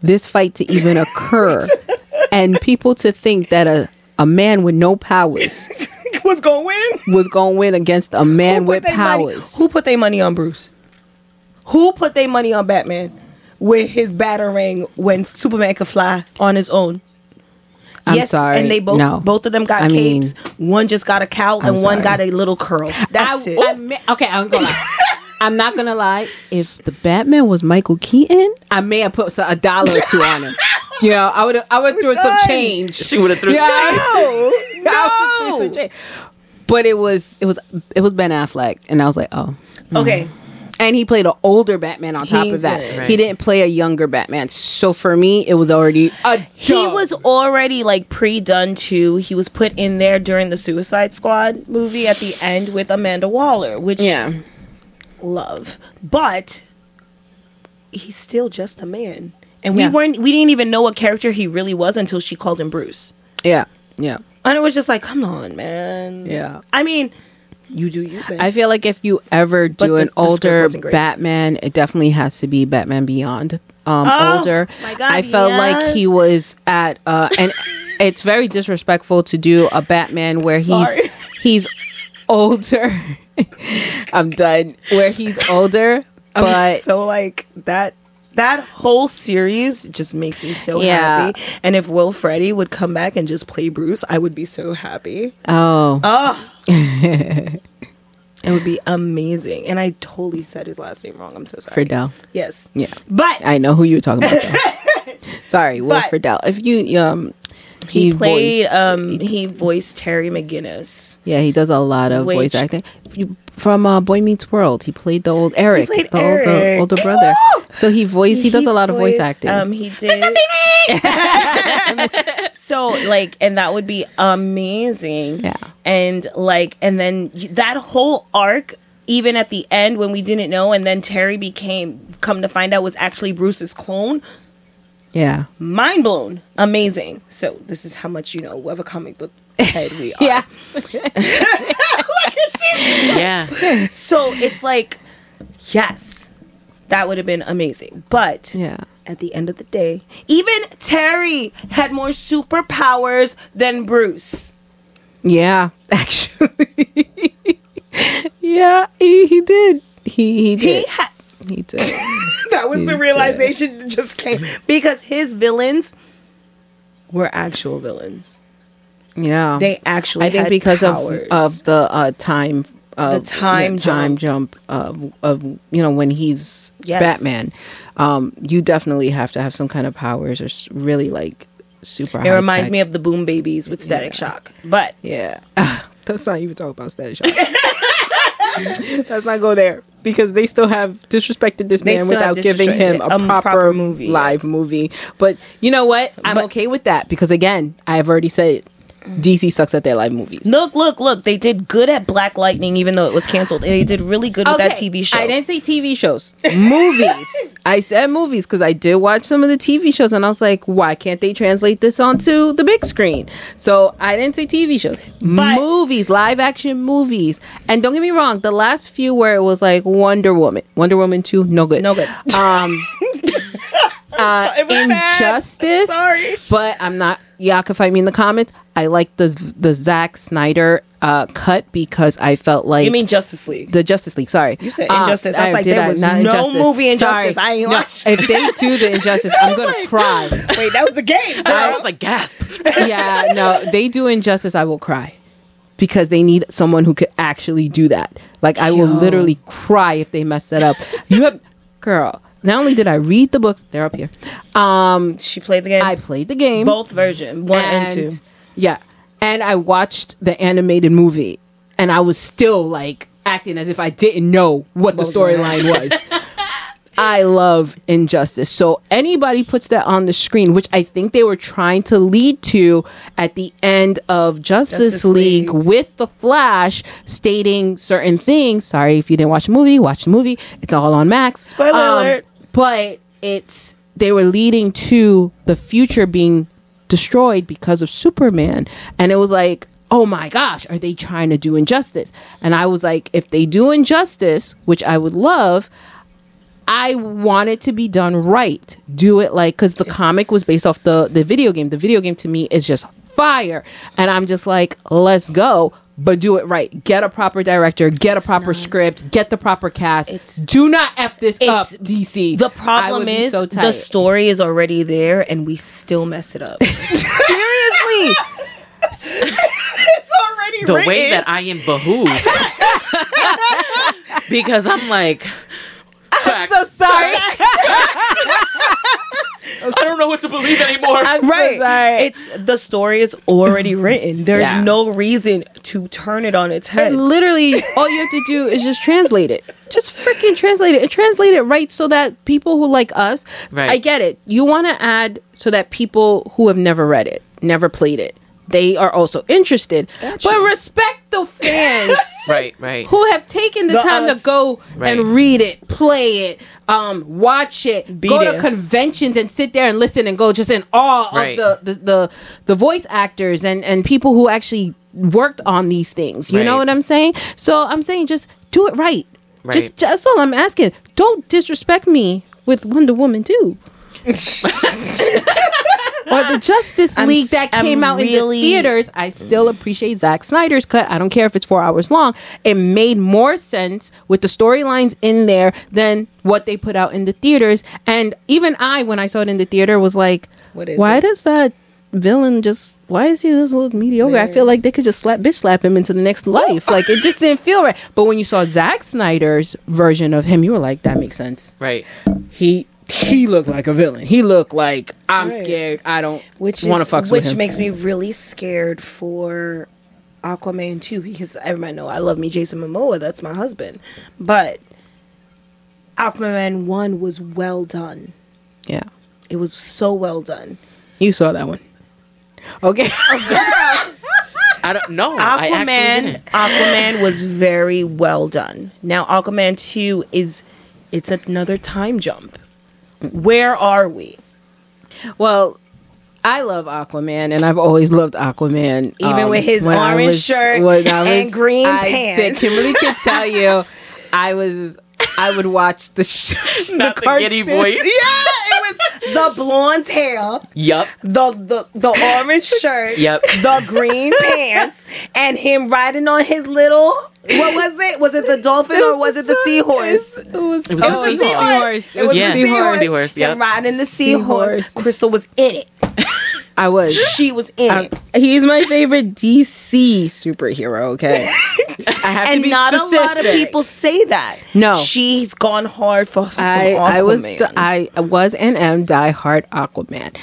this fight to even occur and people to think that a man with no powers was going to win? Was going to win against a man with powers. Who put their money on Bruce? Who put their money on Batman with his batarang when Superman could fly on his own? I'm sorry. And they both of them got capes. One just got a cowl and one got a little curl. That's it. Okay, I'm going to lie. I'm not going to lie. If the Batman was Michael Keaton, I may have put a $1 or $2 on him. You know, I would throw some change. She would have threw some change. But it was Ben Affleck, and I was like, oh, okay. And he played an older Batman on top of that. Right. He didn't play a younger Batman. So for me, it was already he was already like pre-done too. He was put in there during the Suicide Squad movie at the end with Amanda Waller, which love, but he's still just a man. And we didn't even know what character he really was until she called him Bruce. Yeah, yeah. And it was just like, come on, man. Yeah. I mean, you do you, Ben. I feel like if you ever do an older Batman, it definitely has to be Batman Beyond. Older. My God, I felt like he was at, and it's very disrespectful to do a Batman where he's older. I'm done. Where he's older, but so like that. That whole series just makes me so happy. And if Will Friedle would come back and just play Bruce, I would be so happy. Oh. It would be amazing. And I totally said his last name wrong. I'm so sorry. Friedle. Yes. Yeah. But I know who you were talking about. Sorry, Will Friedle. If you he voiced Terry McGinnis. Yeah, he does a lot of voice acting. From Boy Meets World, he played the old Eric, older brother. So he does a lot of voice acting. He did. So like, and that would be amazing. Yeah. And like, and then that whole arc, even at the end when we didn't know, and then Terry come to find out was actually Bruce's clone. Yeah. Mind blown. Amazing. So this is how much, you know, whatever comic book head we are. Yeah. Look at you. Yeah. So it's like, yes, that would have been amazing. But at the end of the day, even Terry had more superpowers than Bruce. Yeah, actually. Yeah, he did. He did. He did. That was the realization that just came. Because his villains were actual villains. Yeah. They actually had powers. I think because of the time... the time jump of you know, when he's Batman. You definitely have to have some kind of powers or really, like, super high tech. It reminds me of the Boom Babies with Static Shock. But... Yeah. Let's not even talk about Static Shock. Let's not go there. because they still have disrespected this man without giving him a proper movie, live movie. But you know what? I'm okay with that because, again, I've already said it. DC sucks at their live movies. Look. They did good at Black Lightning, even though it was canceled. They did really good with that TV show. I didn't say TV shows. Movies. I said movies because I did watch some of the TV shows, and I was like, why can't they translate this onto the big screen? So I didn't say TV shows. But movies, live action movies. And don't get me wrong, the last few where it was like Wonder Woman 2, no good. No good. Injustice. Sorry. But I'm not. Y'all can find me in the comments. I like the Zack Snyder cut because I felt like... You mean Justice League? The Justice League, sorry. You said Injustice. I was like, there was no movie Injustice. Sorry. I ain't watched it. If they do the Injustice, I'm going to cry. Wait, that was the game. I was like, gasp. Yeah, no. They do Injustice, I will cry. Because they need someone who could actually do that. Like, I will literally cry if they mess that up. You have... Girl... Not only did I read the books, they're up here. She played the game. I played the game. Both versions, one and two. Yeah. And I watched the animated movie. And I was still like acting as if I didn't know what the storyline was. I love Injustice. So anybody puts that on the screen, which I think they were trying to lead to at the end of Justice League with the Flash stating certain things. Sorry if you didn't watch the movie. It's all on Max. Spoiler alert. But they were leading to the future being destroyed because of Superman. And it was like, oh my gosh, are they trying to do Injustice? And I was like, if they do Injustice, which I would love, I want it to be done right. Do it like, because it's comic was based off the video game. The video game to me is just fire. And I'm just like, let's go. But do it right. Get a proper director. Get a proper script. Get the proper cast. Do not F this up, DC. The problem is the story is already there and we still mess it up. Seriously. It's already the written. Way that I am behooved. Because I'm like... Facts. I'm so sorry. I don't know what to believe anymore. I'm right. So sorry. It's the story is already written. There's no reason to turn it on its head. And literally, all you have to do is just translate it. Just freaking translate it. And translate it right so that people who like us, I get it. You want to add so that people who have never read it, never played it, they are also interested. Gotcha. But respect the fans who have taken the time to go and read it, play it, watch it, go to conventions and sit there and listen and go just in awe of the voice actors and people who actually worked on these things. You know what I'm saying? So I'm saying just do it right. Just that's all I'm asking. Don't disrespect me with Wonder Woman 2. Or the Justice League that came out in the theaters. I still appreciate Zack Snyder's cut. I don't care if it's 4 hours long. It made more sense with the storylines in there than what they put out in the theaters. And even I, when I saw it in the theater, was like, why does that villain why does he just look mediocre? Man. I feel like they could just bitch slap him into the next life. Like, it just didn't feel right. But when you saw Zack Snyder's version of him, you were like, that makes sense. Right. He looked like a villain. He looked like, I'm scared. I don't want to fuck with him. Which makes me really scared for Aquaman 2 because everybody knows I love me Jason Momoa. That's my husband. But Aquaman 1 was well done. Yeah. It was so well done. You saw that one. Okay. I don't know. Aquaman was very well done. Now, Aquaman 2 it's another time jump. Where are we? Well, I love Aquaman, and I've always loved Aquaman. Even with his orange shirt and green pants. Kimberly could tell you, I would watch the show. Not the Getty voice. Yeah, it was the blonde's hair. Yep. The orange shirt. Yep. The green pants, and him riding on his little. What was it? Was it the dolphin or was it the seahorse? It was the seahorse. It was the seahorse. Yep. And riding the seahorse. Crystal was in it. I was. She was in it. He's my favorite DC superhero, okay? I have to be not specific. A lot of people say that. No. She's gone hard for Aquaman. I was and am diehard Aquaman.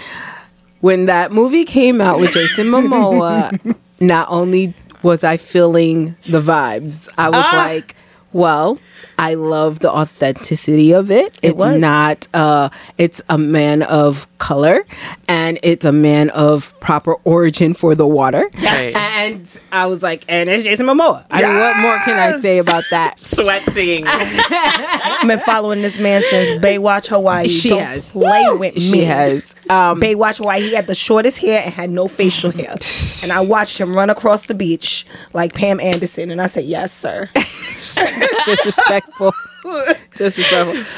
When that movie came out with Jason Momoa, not only was I feeling the vibes, I was like, Well, I love the authenticity of it. It's a man of color, and it's a man of proper origin for the water. Yes. And I was like, and it's Jason Momoa. I mean, what more can I say about that? Sweating. I've been following this man since Baywatch Hawaii. She has. Baywatch Hawaii. He had the shortest hair and had no facial hair. And I watched him run across the beach like Pam Anderson, and I said, yes, sir. Disrespectful.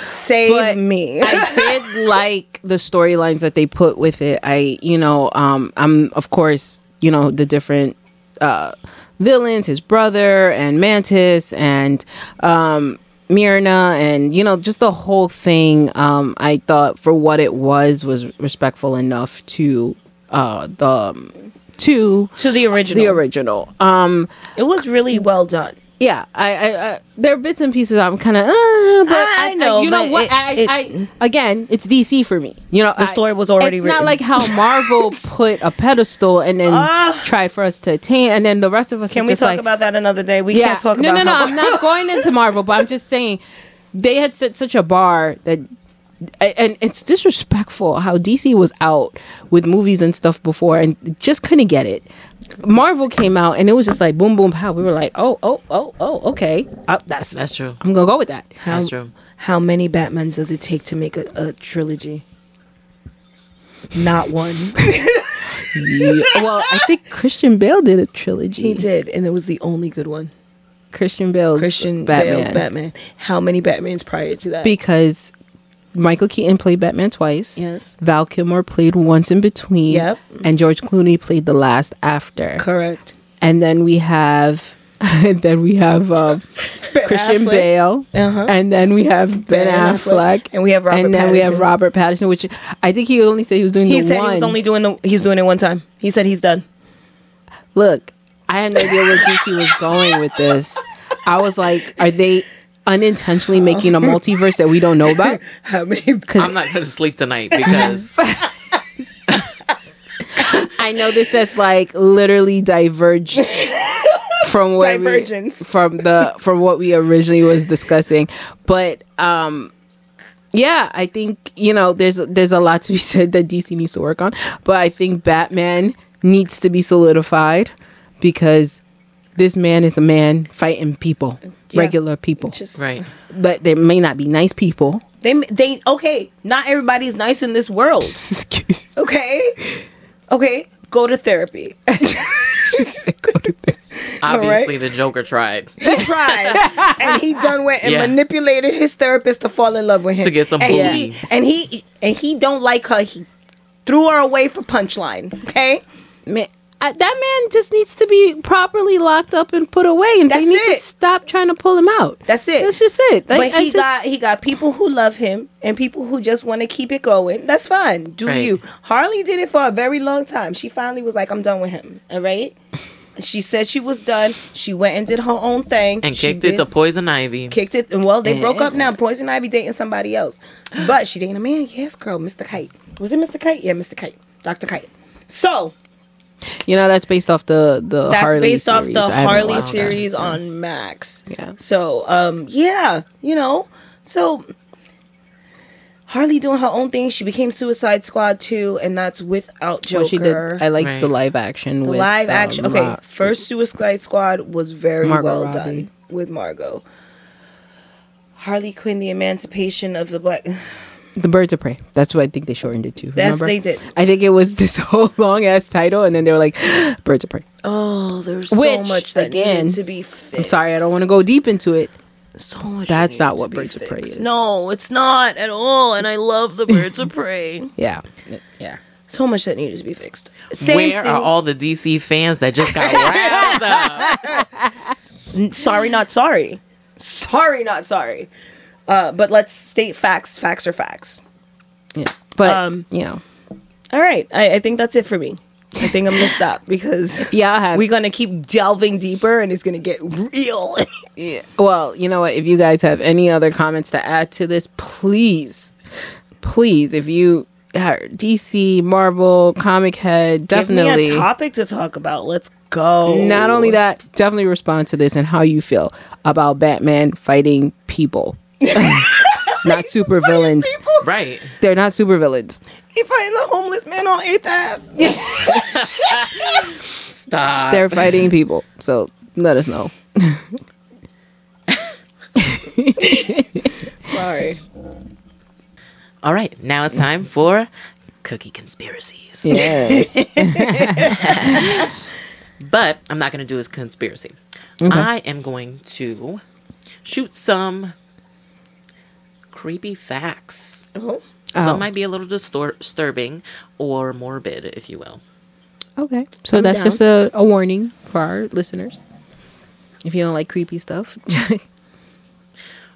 Save me. I did like the storylines that they put with it. I'm of course, the different villains, his brother and Mantis and Myrna, and just the whole thing. I thought for what it was respectful enough to the original. It was really well done. Yeah, I there are bits and pieces I'm kind of, but I know. Again, it's DC for me. The story was already written. It's not like how Marvel put a pedestal and then tried for us to attain, and then the rest of us. Can we talk about that another day? We can't talk about. No. I'm not going into Marvel, but I'm just saying they had set such a bar that. And it's disrespectful how DC was out with movies and stuff before and just couldn't get it. Marvel came out and it was just like boom, boom, pow. We were like, oh, okay. That's true. I'm going to go with that. That's true. How many Batmans does it take to make a trilogy? Not one. Yeah. Well, I think Christian Bale did a trilogy. He did. And it was the only good one. Christian Bale's Batman. How many Batmans prior to that? Because... Michael Keaton played Batman twice. Yes. Val Kilmer played once in between. Yep. And George Clooney played the last after. Correct. And then we have Christian Affleck. Bale. Uh-huh. And then we have Ben Affleck. And we have Robert Pattinson. And then we have Robert Pattinson, which I think he only said he was doing he's doing it one time. He said he's done. Look, I had no idea where DC was going with this. I was like, are they unintentionally making a multiverse that we don't know about? I'm not going to sleep tonight because I know this has like literally diverged from where from what we originally was discussing, but I think there's a lot to be said that DC needs to work on, but I think Batman needs to be solidified because this man is a man fighting people. Yeah. Regular people, right? But they may not be nice people. They okay. Not everybody's nice in this world. Okay. Go to therapy. Obviously, right? The Joker tried. He tried, and he done went and manipulated his therapist to fall in love with him to get some booty. And he don't like her. He threw her away for punchline. Okay, man. That man just needs to be properly locked up and put away, and they need to stop trying to pull him out. That's it. That's just it. Like, but he got people who love him and people who just want to keep it going. That's fine. Do you? Harley did it for a very long time. She finally was like, "I'm done with him." All right. She said she was done. She went and did her own thing. And kicked it to Poison Ivy. Kicked it. Well, they broke up now. Poison Ivy dating somebody else, but she dating a man. Yes, girl, Mr. Kite. Was it Mr. Kite? Yeah, Mr. Kite, Dr. Kite. So. That's based off the Harley series. That's based off the Harley series on Max. Yeah. So, so Harley doing her own thing. She became Suicide Squad too, and that's without Joker. Well, she did, I like the live action. Okay, first Suicide Squad was very well done with Margot. Harley Quinn, the emancipation of the black... The Birds of Prey. That's what I think they shortened it to. Yes, they did. I think it was this whole long ass title, and then they were like, "Birds of Prey." Oh, there's so much that needs to be fixed. I'm sorry, I don't want to go deep into it. So much. That's not what Birds of Prey is. No, it's not at all. And I love the Birds of Prey. Yeah. So much that needed to be fixed. Where are all the DC fans that just got roused up? Sorry, not sorry. But let's state facts. Facts are facts. Yeah. But, All right. I think that's it for me. I think I'm going to stop because we're going to keep delving deeper and it's going to get real. Yeah. Well, you know what? If you guys have any other comments to add to this, please, if you... DC, Marvel, Comic Head, definitely. Give me a topic to talk about. Let's go. Not only that, definitely respond to this and how you feel about Batman fighting people. Not super villains. Right. They're not super villains. He fighting the homeless man on 8th Ave. Stop. They're fighting people. So let us know. Sorry. All right. Now it's time for cookie conspiracies. Yes. But I'm not going to do a conspiracy. Okay. I am going to shoot some creepy facts. Oh. Some might be a little disturbing or morbid, if you will. Okay. So I'm that's down. Just a warning for our listeners. If you don't like creepy stuff.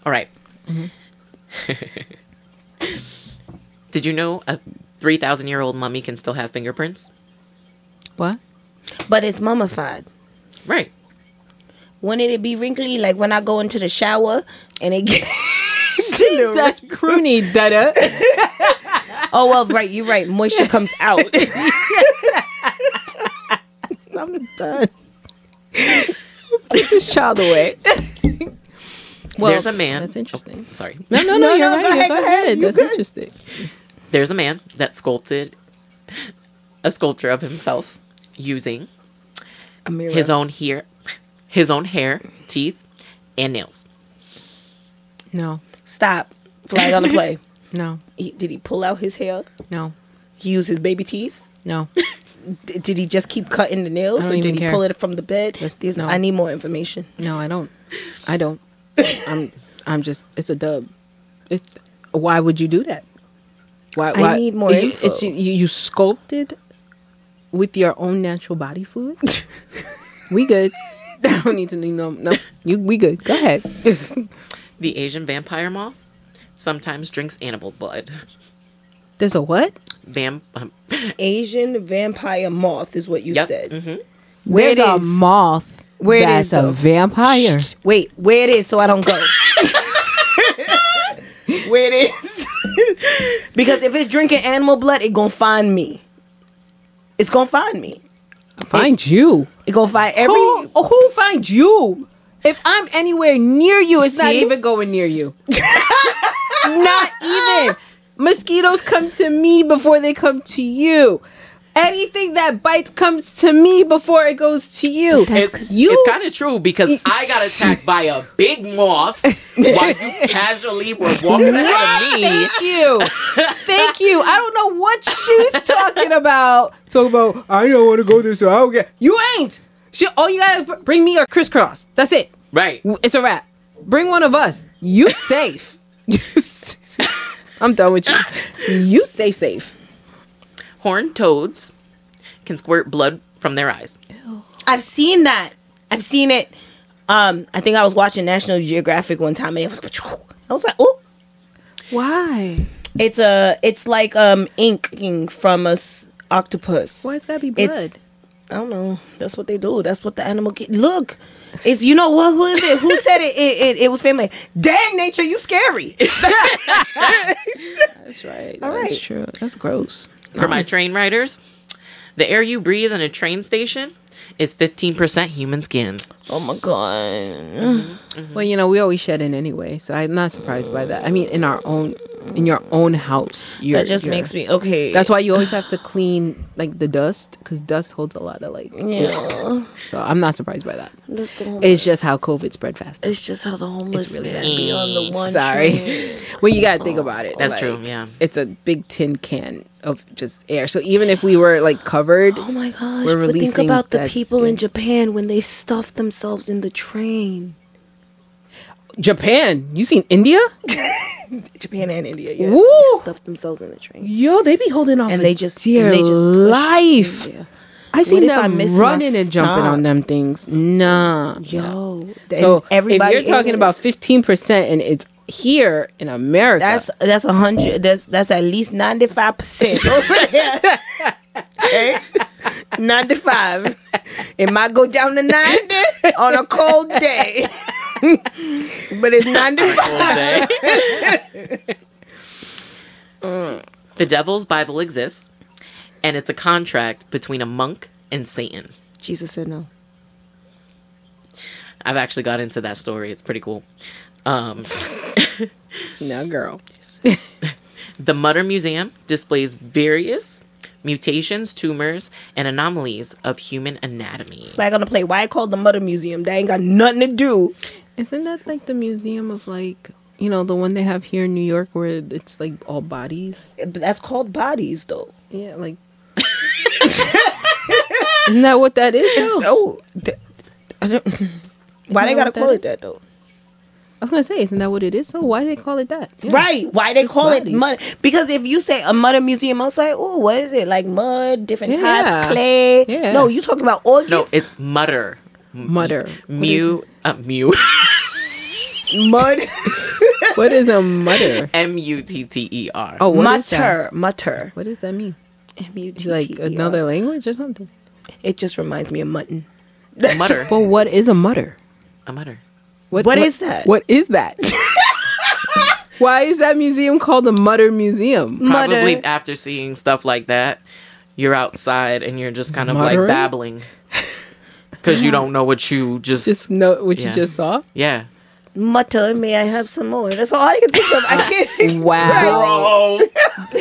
All right. Mm-hmm. Did you know a 3,000-year-old mummy can still have fingerprints? What? But it's mummified. Right. Wouldn't it be wrinkly? Like when I go into the shower and it gets... Jeez, that's croony, Dada. Oh, well, right. You're right. Moisture comes out. I'm done. Put this child away. Well, there's a man. That's interesting. Oh, sorry. No, you're right. Go ahead. That's good. Interesting. There's a man that sculpted a sculpture of himself using his own hair, teeth, and nails. No. Stop. Flag on the play. No. Did he pull out his hair? No. He used his baby teeth? No. Did he just keep cutting the nails? Or did he pull it from the bed? No. I need more information. No, I don't. I'm just, it's a dub. Why would you do that? Why? I need more info. You sculpted with your own natural body fluid? We good. I don't need to know. No. We good. Go ahead. The Asian vampire moth sometimes drinks animal blood. There's a what? Asian vampire moth is what you said. Mm-hmm. Where there's a moth where that's it is, a vampire. Shh. Wait, where it is so I don't go. Where it is. Because if it's drinking animal blood, it gonna find me. It's gonna find me. Find you. It gonna find every... Who finds you? If I'm anywhere near you, it's not even going near you. Not even. Mosquitoes come to me before they come to you. Anything that bites comes to me before it goes to you. It's kind of true because I got attacked by a big moth while you casually were walking ahead of me. Thank you. I don't know what she's talking about. I don't want to go there, so I don't get... You ain't. All you gotta bring me a crisscross. That's it. Right. It's a wrap. Bring one of us. You safe. I'm done with you. You safe. Horned toads can squirt blood from their eyes. Ew. I've seen that. I've seen it. I think I was watching National Geographic one time, and I was like, oh. Why? It's like inking from a octopus. Why is that be blood? I don't know. That's what they do. That's what the animal get. Look, it's, you know what? Who is it? Who said it? It was family. Dang, nature, you scary. That's right. That's true. That's gross. For my train riders, the air you breathe in a train station is 15% human skin. Oh my God. Mm-hmm. Well, you know, we always shed in anyway, so I'm not surprised by that. I mean, in your own house. That just makes me okay. That's why you always have to clean like the dust, because dust holds a lot of like. Yeah. So I'm not surprised by that. It's just how COVID spread fast. It's just how the homeless really bad. Be on the one. Sorry. Train. Well, you gotta think about it. That's true. Yeah. It's a big tin can of just air. So even if we were like covered, oh my gosh, we're releasing. But think about the people in Japan when they stuffed themselves in the train. Japan, you seen India? Japan and India, yeah. They stuffed themselves in the train. Yo, they be holding on for dear life. I seen them running and jumping on them things. Nah. Yo. So everybody, if you're talking about 15% and it's here in America. That's 100. That's at least 95% over there. Okay. 95. It might go down to 90 on a cold day. But it's 95. The Devil's Bible exists, and it's a contract between a monk and Satan. Jesus said no. I've actually got into that story. It's pretty cool. Now, girl. The Mutter Museum displays various mutations, tumors, and anomalies of human anatomy. Flag on the plate. Why it called the Mutter Museum? That ain't got nothing to do. Isn't that like the museum of like, you know, the one they have here in New York where it's like all bodies? But that's called bodies, though. Yeah, like. Isn't that what that is, though? No. Why they gotta call it that, though? I was gonna say, isn't that what it is? So why they call it that? Yeah. Right? Why they call it mud? Because if you say a mud museum, I was like, oh, what is it? Like mud, different types, clay. Yeah. No, you talking about organs? No, it's mutter. Mutter. Mew. Mud. What is a mutter? Mutter. Oh, what is that? Mutter. What does that mean? Mutter. Like another language or something? It just reminds me of mutton. A mutter. But what is a mutter? A mutter. What is that? Why is that museum called the Mutter Museum? Probably after seeing stuff like that, you're outside and you're just kind of like babbling because you don't know what you you just saw. Yeah, mutter. May I have some more? That's all I can think of. I can't. Wow.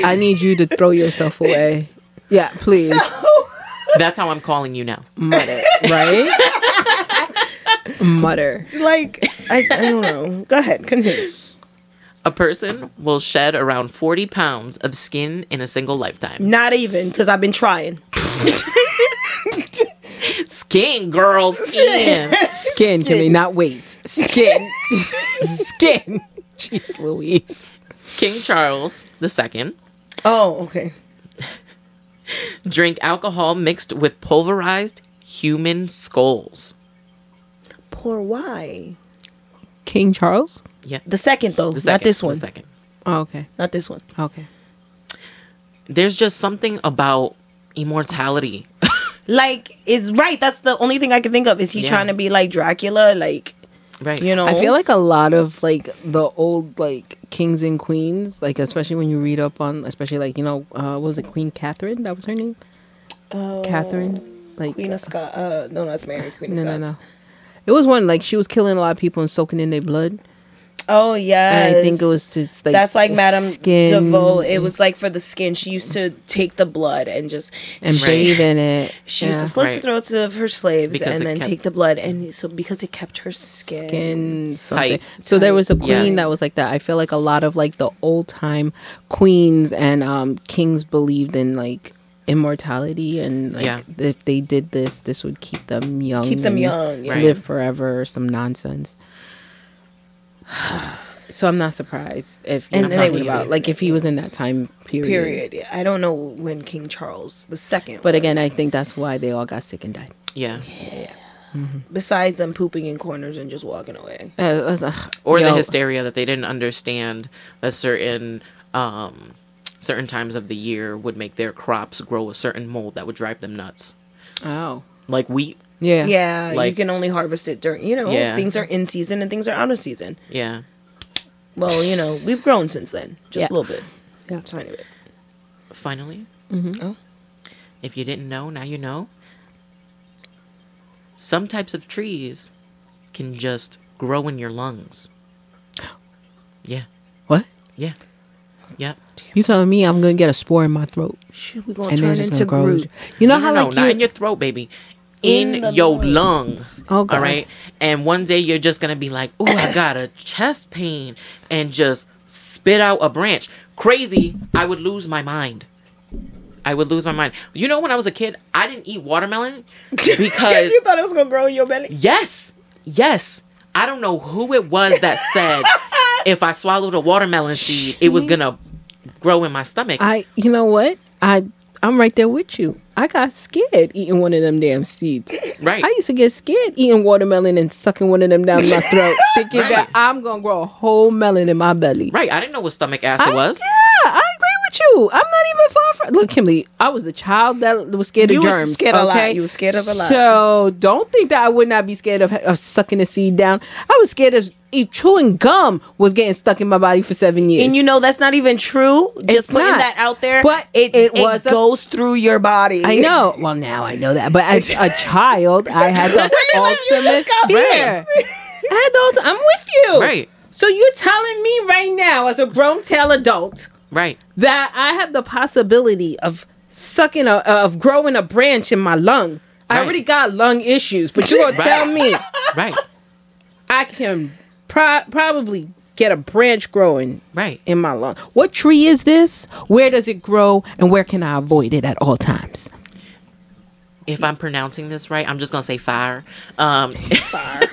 I need you to throw yourself away. Yeah, please. That's how I'm calling you now. Mutter, right? Mutter. Like, I don't know. Go ahead, continue. A person will shed around 40 pounds of skin in a single lifetime. Not even, because I've been trying. Skin, girl. Skin. Can we not wait? Skin. Skin. Jeez Louise. King Charles II. Oh, okay. Drink alcohol mixed with pulverized human skulls. Poor why? King Charles? Yeah. The second, though. The second, not this one. The second. Oh, okay. Not this one. Okay. There's just something about immortality. Like, it's right. That's the only thing I can think of. Is he trying to be like Dracula? Like, right. You know? I feel like a lot of like the old like kings and queens, like especially when you read up on, especially like, you know, what was it? Queen Catherine? That was her name? Catherine? Like, Queen of Scots. No, that's Mary. Queen of Scots. No. It was one, like, she was killing a lot of people and soaking in their blood. Oh, yeah. I think it was just, like, that's like Madame DeVoe. It was, like, for the skin. She used to take the blood and just... And bathe in it. She used to slit the throats of her slaves and then take the blood. And so, because it kept her skin... tight. So there was a queen that was like that. I feel like a lot of, like, the old-time queens and kings believed in, like... immortality and like if they did this would keep them young and live forever or some nonsense. So I'm not surprised if you're talking about like if he was in that time period. Yeah. I don't know when King Charles II but was. Again, I think that's why they all got sick and died. Yeah. Mm-hmm. Besides them pooping in corners and just walking away the hysteria that they didn't understand a certain times of the year would make their crops grow a certain mold that would drive them nuts. Oh. Like wheat. Yeah. Yeah. Like, you can only harvest it during, you know, things are in season and things are out of season. Yeah. Well, you know, we've grown since then. Just a little bit. Yeah. A tiny bit. Finally. Mm-hmm. Oh. If you didn't know, now you know. Some types of trees can just grow in your lungs. Yeah. What? Yeah. Yep. You telling me I'm gonna get a spore in my throat? Shit, we gonna turn into Groot. You know how like not in your throat, baby, in your lungs. Oh, God. All right. And one day you're just gonna be like, "Ooh, I got a chest pain," and just spit out a branch. Crazy. I would lose my mind. You know, when I was a kid, I didn't eat watermelon because you thought it was gonna grow in your belly. Yes. I don't know who it was that said if I swallowed a watermelon seed, it was gonna grow in my stomach. You know what? I'm right there with you. I got scared eating one of them damn seeds. Right. I used to get scared eating watermelon and sucking one of them down my throat, thinking that I'm gonna grow a whole melon in my belly. Right. I didn't know what stomach acid was. Yeah, I agree with you. I'm not even far look, Kim Lee, I was a child that was scared of germs. You were scared a lot. You were scared of a lot. So don't think that I would not be scared of sucking a seed down. I was scared of chewing gum was getting stuck in my body for 7 years. And you know, that's not even true. It's just putting that out there. But it goes through your body. I know. Well, now I know that. But as a child, I had the ultimate fear. I'm with you. Right. So you're telling me right now, as a grown-tail adult, right, that I have the possibility of growing a branch in my lung. Right. I already got lung issues, but you're gonna tell me, right, I can probably get a branch growing right in my lung. What tree is this? Where does it grow? And where can I avoid it at all times? If I'm pronouncing this right, I'm just gonna say fire. Fire.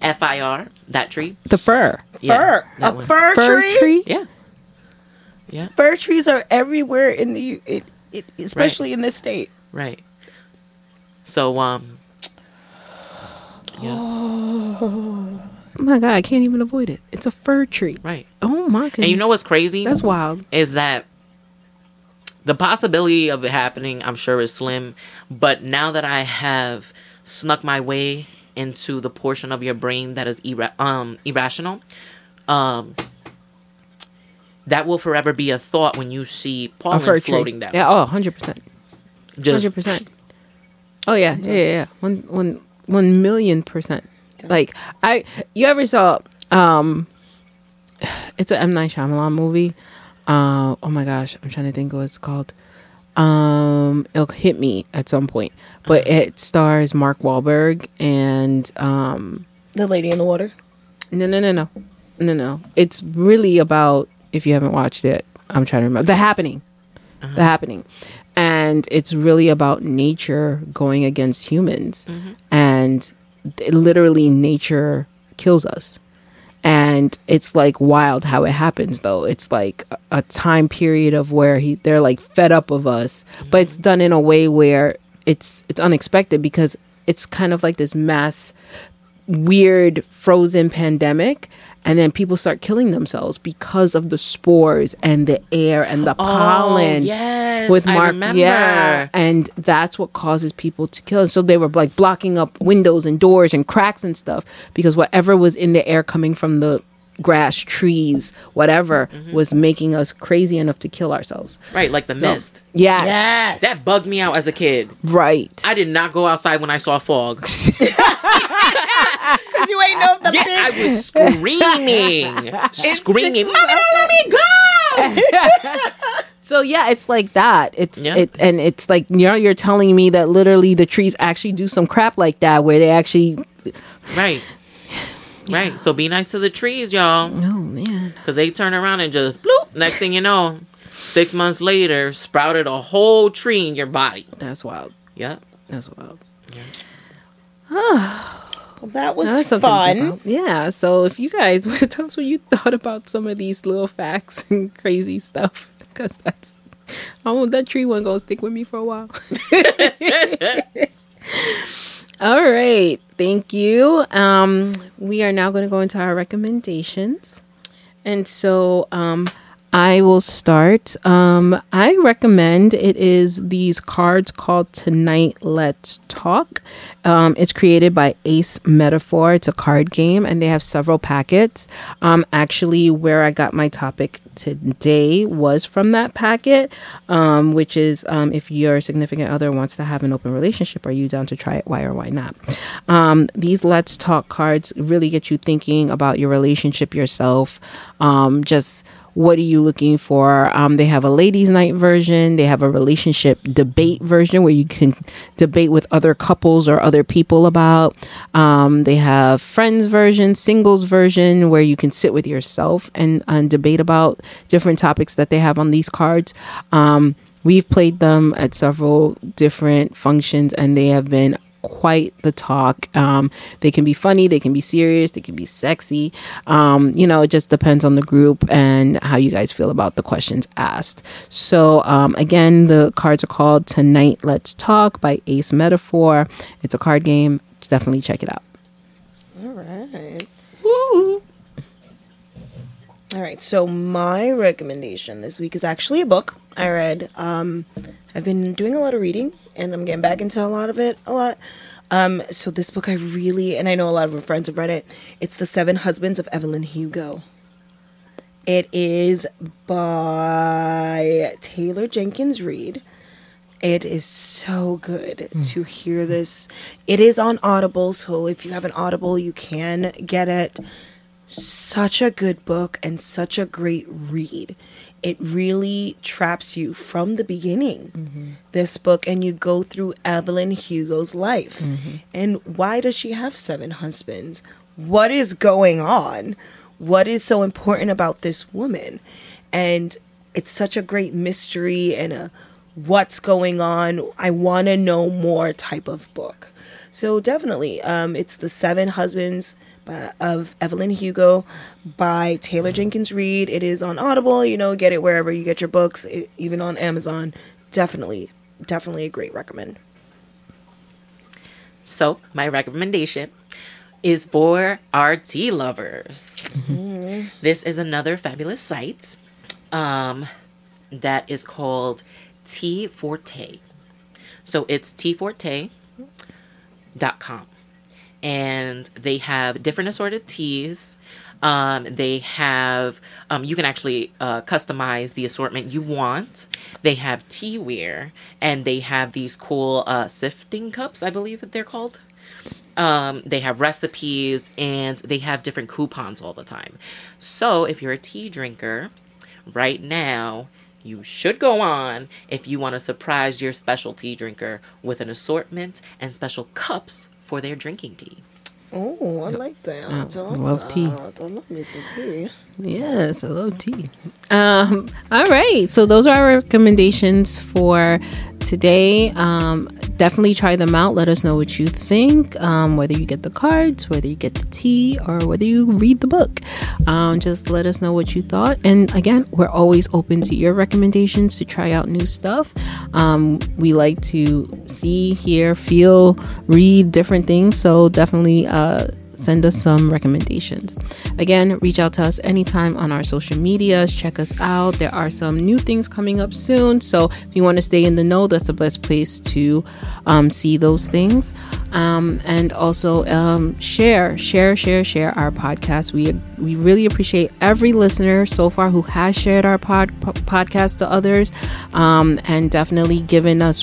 FIR, that tree. The fir. Yeah, fir. A fir tree? Yeah. Yeah. Fir trees are everywhere in the especially in this state. Right. So yeah. Oh my God, I can't even avoid it. It's a fir tree. Right. Oh my goodness. And you know what's crazy? That's wild. Is that the possibility of it happening, I'm sure, is slim, but now that I have snuck my way into the portion of your brain that is irrational, that will forever be a thought when you see pollen floating down. Yeah, 100%. 100%. Oh, yeah, yeah, yeah. 1,000,000%. Like, you ever saw, it's an M. Night Shyamalan movie. Oh, my gosh, I'm trying to think what it's called. It'll hit me at some point, but it stars Mark Wahlberg and the Lady in the Water. No, it's really about, if you haven't watched it, I'm trying to remember, The Happening. The Happening. And it's really about nature going against humans, and literally nature kills us. And it's like wild how it happens, though. It's like a time period of where they're like fed up of us, but it's done in a way where it's unexpected, because it's kind of like this mass weird frozen pandemic, and then people start killing themselves because of the spores and the air and the pollen. Yes, with I remember. Yeah, and that's what causes people to kill. And so they were like blocking up windows and doors and cracks and stuff, because whatever was in the air coming from the grass, trees, whatever, was making us crazy enough to kill ourselves. Right, like the mist. Yes. That bugged me out as a kid. Right. I did not go outside when I saw fog. Because you ain't know the big... I was screaming. Mommy, let me go! So yeah, it's like that. And it's like, you know, you're telling me that literally the trees actually do some crap like that, where they actually... Right. Right, so be nice to the trees, y'all. Oh, man. Because they turn around and just bloop. Next thing you know, 6 months later, sprouted a whole tree in your body. That's wild. Yep. That's wild. Yeah. Well, that was fun. Yeah, so if you guys, tell us what you thought about some of these little facts and crazy stuff. Because that tree wasn't going to stick with me for a while. All right. Thank you. We are now going to go into our recommendations. And so I will start. I recommend, it is these cards called Tonight Let's Talk. It's created by Ace Metaphor. It's a card game, and they have several packets. Actually, where I got my topic today was from that packet, which is if your significant other wants to have an open relationship, are you down to try it? Why or why not? These Let's Talk cards really get you thinking about your relationship, yourself, just what are you looking for. They have a ladies' night version, they have a relationship debate version where you can debate with other couples or other people about, they have friends version, singles version, where you can sit with yourself and debate about different topics that they have on these cards. We've played them at several different functions, and they have been quite the talk. They can be funny, they can be serious, they can be sexy. You know, it just depends on the group and how you guys feel about the questions asked. So again, the cards are called Tonight Let's Talk by Ace Metaphor. It's a card game. Definitely check it out. All right. Woo. All right, so my recommendation this week is actually a book I read. I've been doing a lot of reading, and I'm getting back into a lot of it. So this book I really, and I know a lot of my friends have read it, it's The Seven Husbands of Evelyn Hugo. It is by Taylor Jenkins Reid. It is so good to hear this. It is on Audible, so if you have an Audible, you can get it. Such a good book and such a great read. It really traps you from the beginning, this book, and you go through Evelyn Hugo's life. And why does she have seven husbands? What is going on? What is so important about this woman? And it's such a great mystery and a what's going on, I want to know more type of book. So definitely, it's The Seven Husbands of Evelyn Hugo by Taylor Jenkins Reid. It is on Audible. You know, get it wherever you get your books, even on Amazon. Definitely a great recommend. So my recommendation is for RT lovers. This is another fabulous site that is called T Forte. So it's tforte.com. And they have different assorted teas. They have, you can actually customize the assortment you want. They have tea wear, and they have these cool sifting cups, I believe that they're called. They have recipes, and they have different coupons all the time. So if you're a tea drinker right now, you should go on if you want to surprise your special tea drinker with an assortment and special cups for their drinking tea. Oh, I like that. I love tea. I love me some tea. Yes, I love tea. All right. So those are our recommendations for today. Definitely try them out. Let us know what you think, whether you get the cards, whether you get the tea, or whether you read the book. Just let us know what you thought. And again, we're always open to your recommendations to try out new stuff. We like to see, hear, feel, read different things. So definitely send us some recommendations. Again, reach out to us anytime on our social medias. Check us out. There are some new things coming up soon, so if you want to stay in the know, that's the best place to see those things. And also share our podcast. We really appreciate every listener so far who has shared our podcast to others, and definitely given us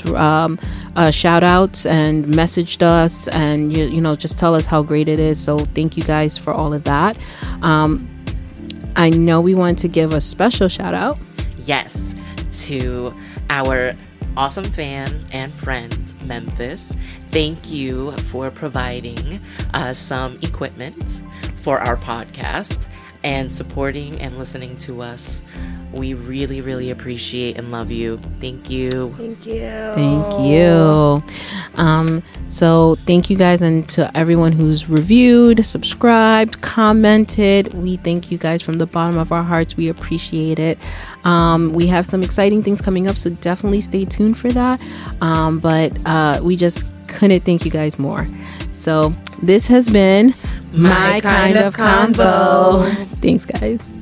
shout outs and messaged us, and you know just tell us how great it is. So thank you guys for all of that. I know we want to give a special shout out. Yes, to our awesome fan and friend, Memphis. Thank you for providing some equipment for our podcast and supporting and listening to us. We really, really appreciate and love you. Thank you. Thank you. So thank you guys, and to everyone who's reviewed, subscribed, commented. We thank you guys from the bottom of our hearts. We appreciate it. We have some exciting things coming up, so definitely stay tuned for that. But we just couldn't thank you guys more. So this has been My Kind of Convo. Thanks, guys.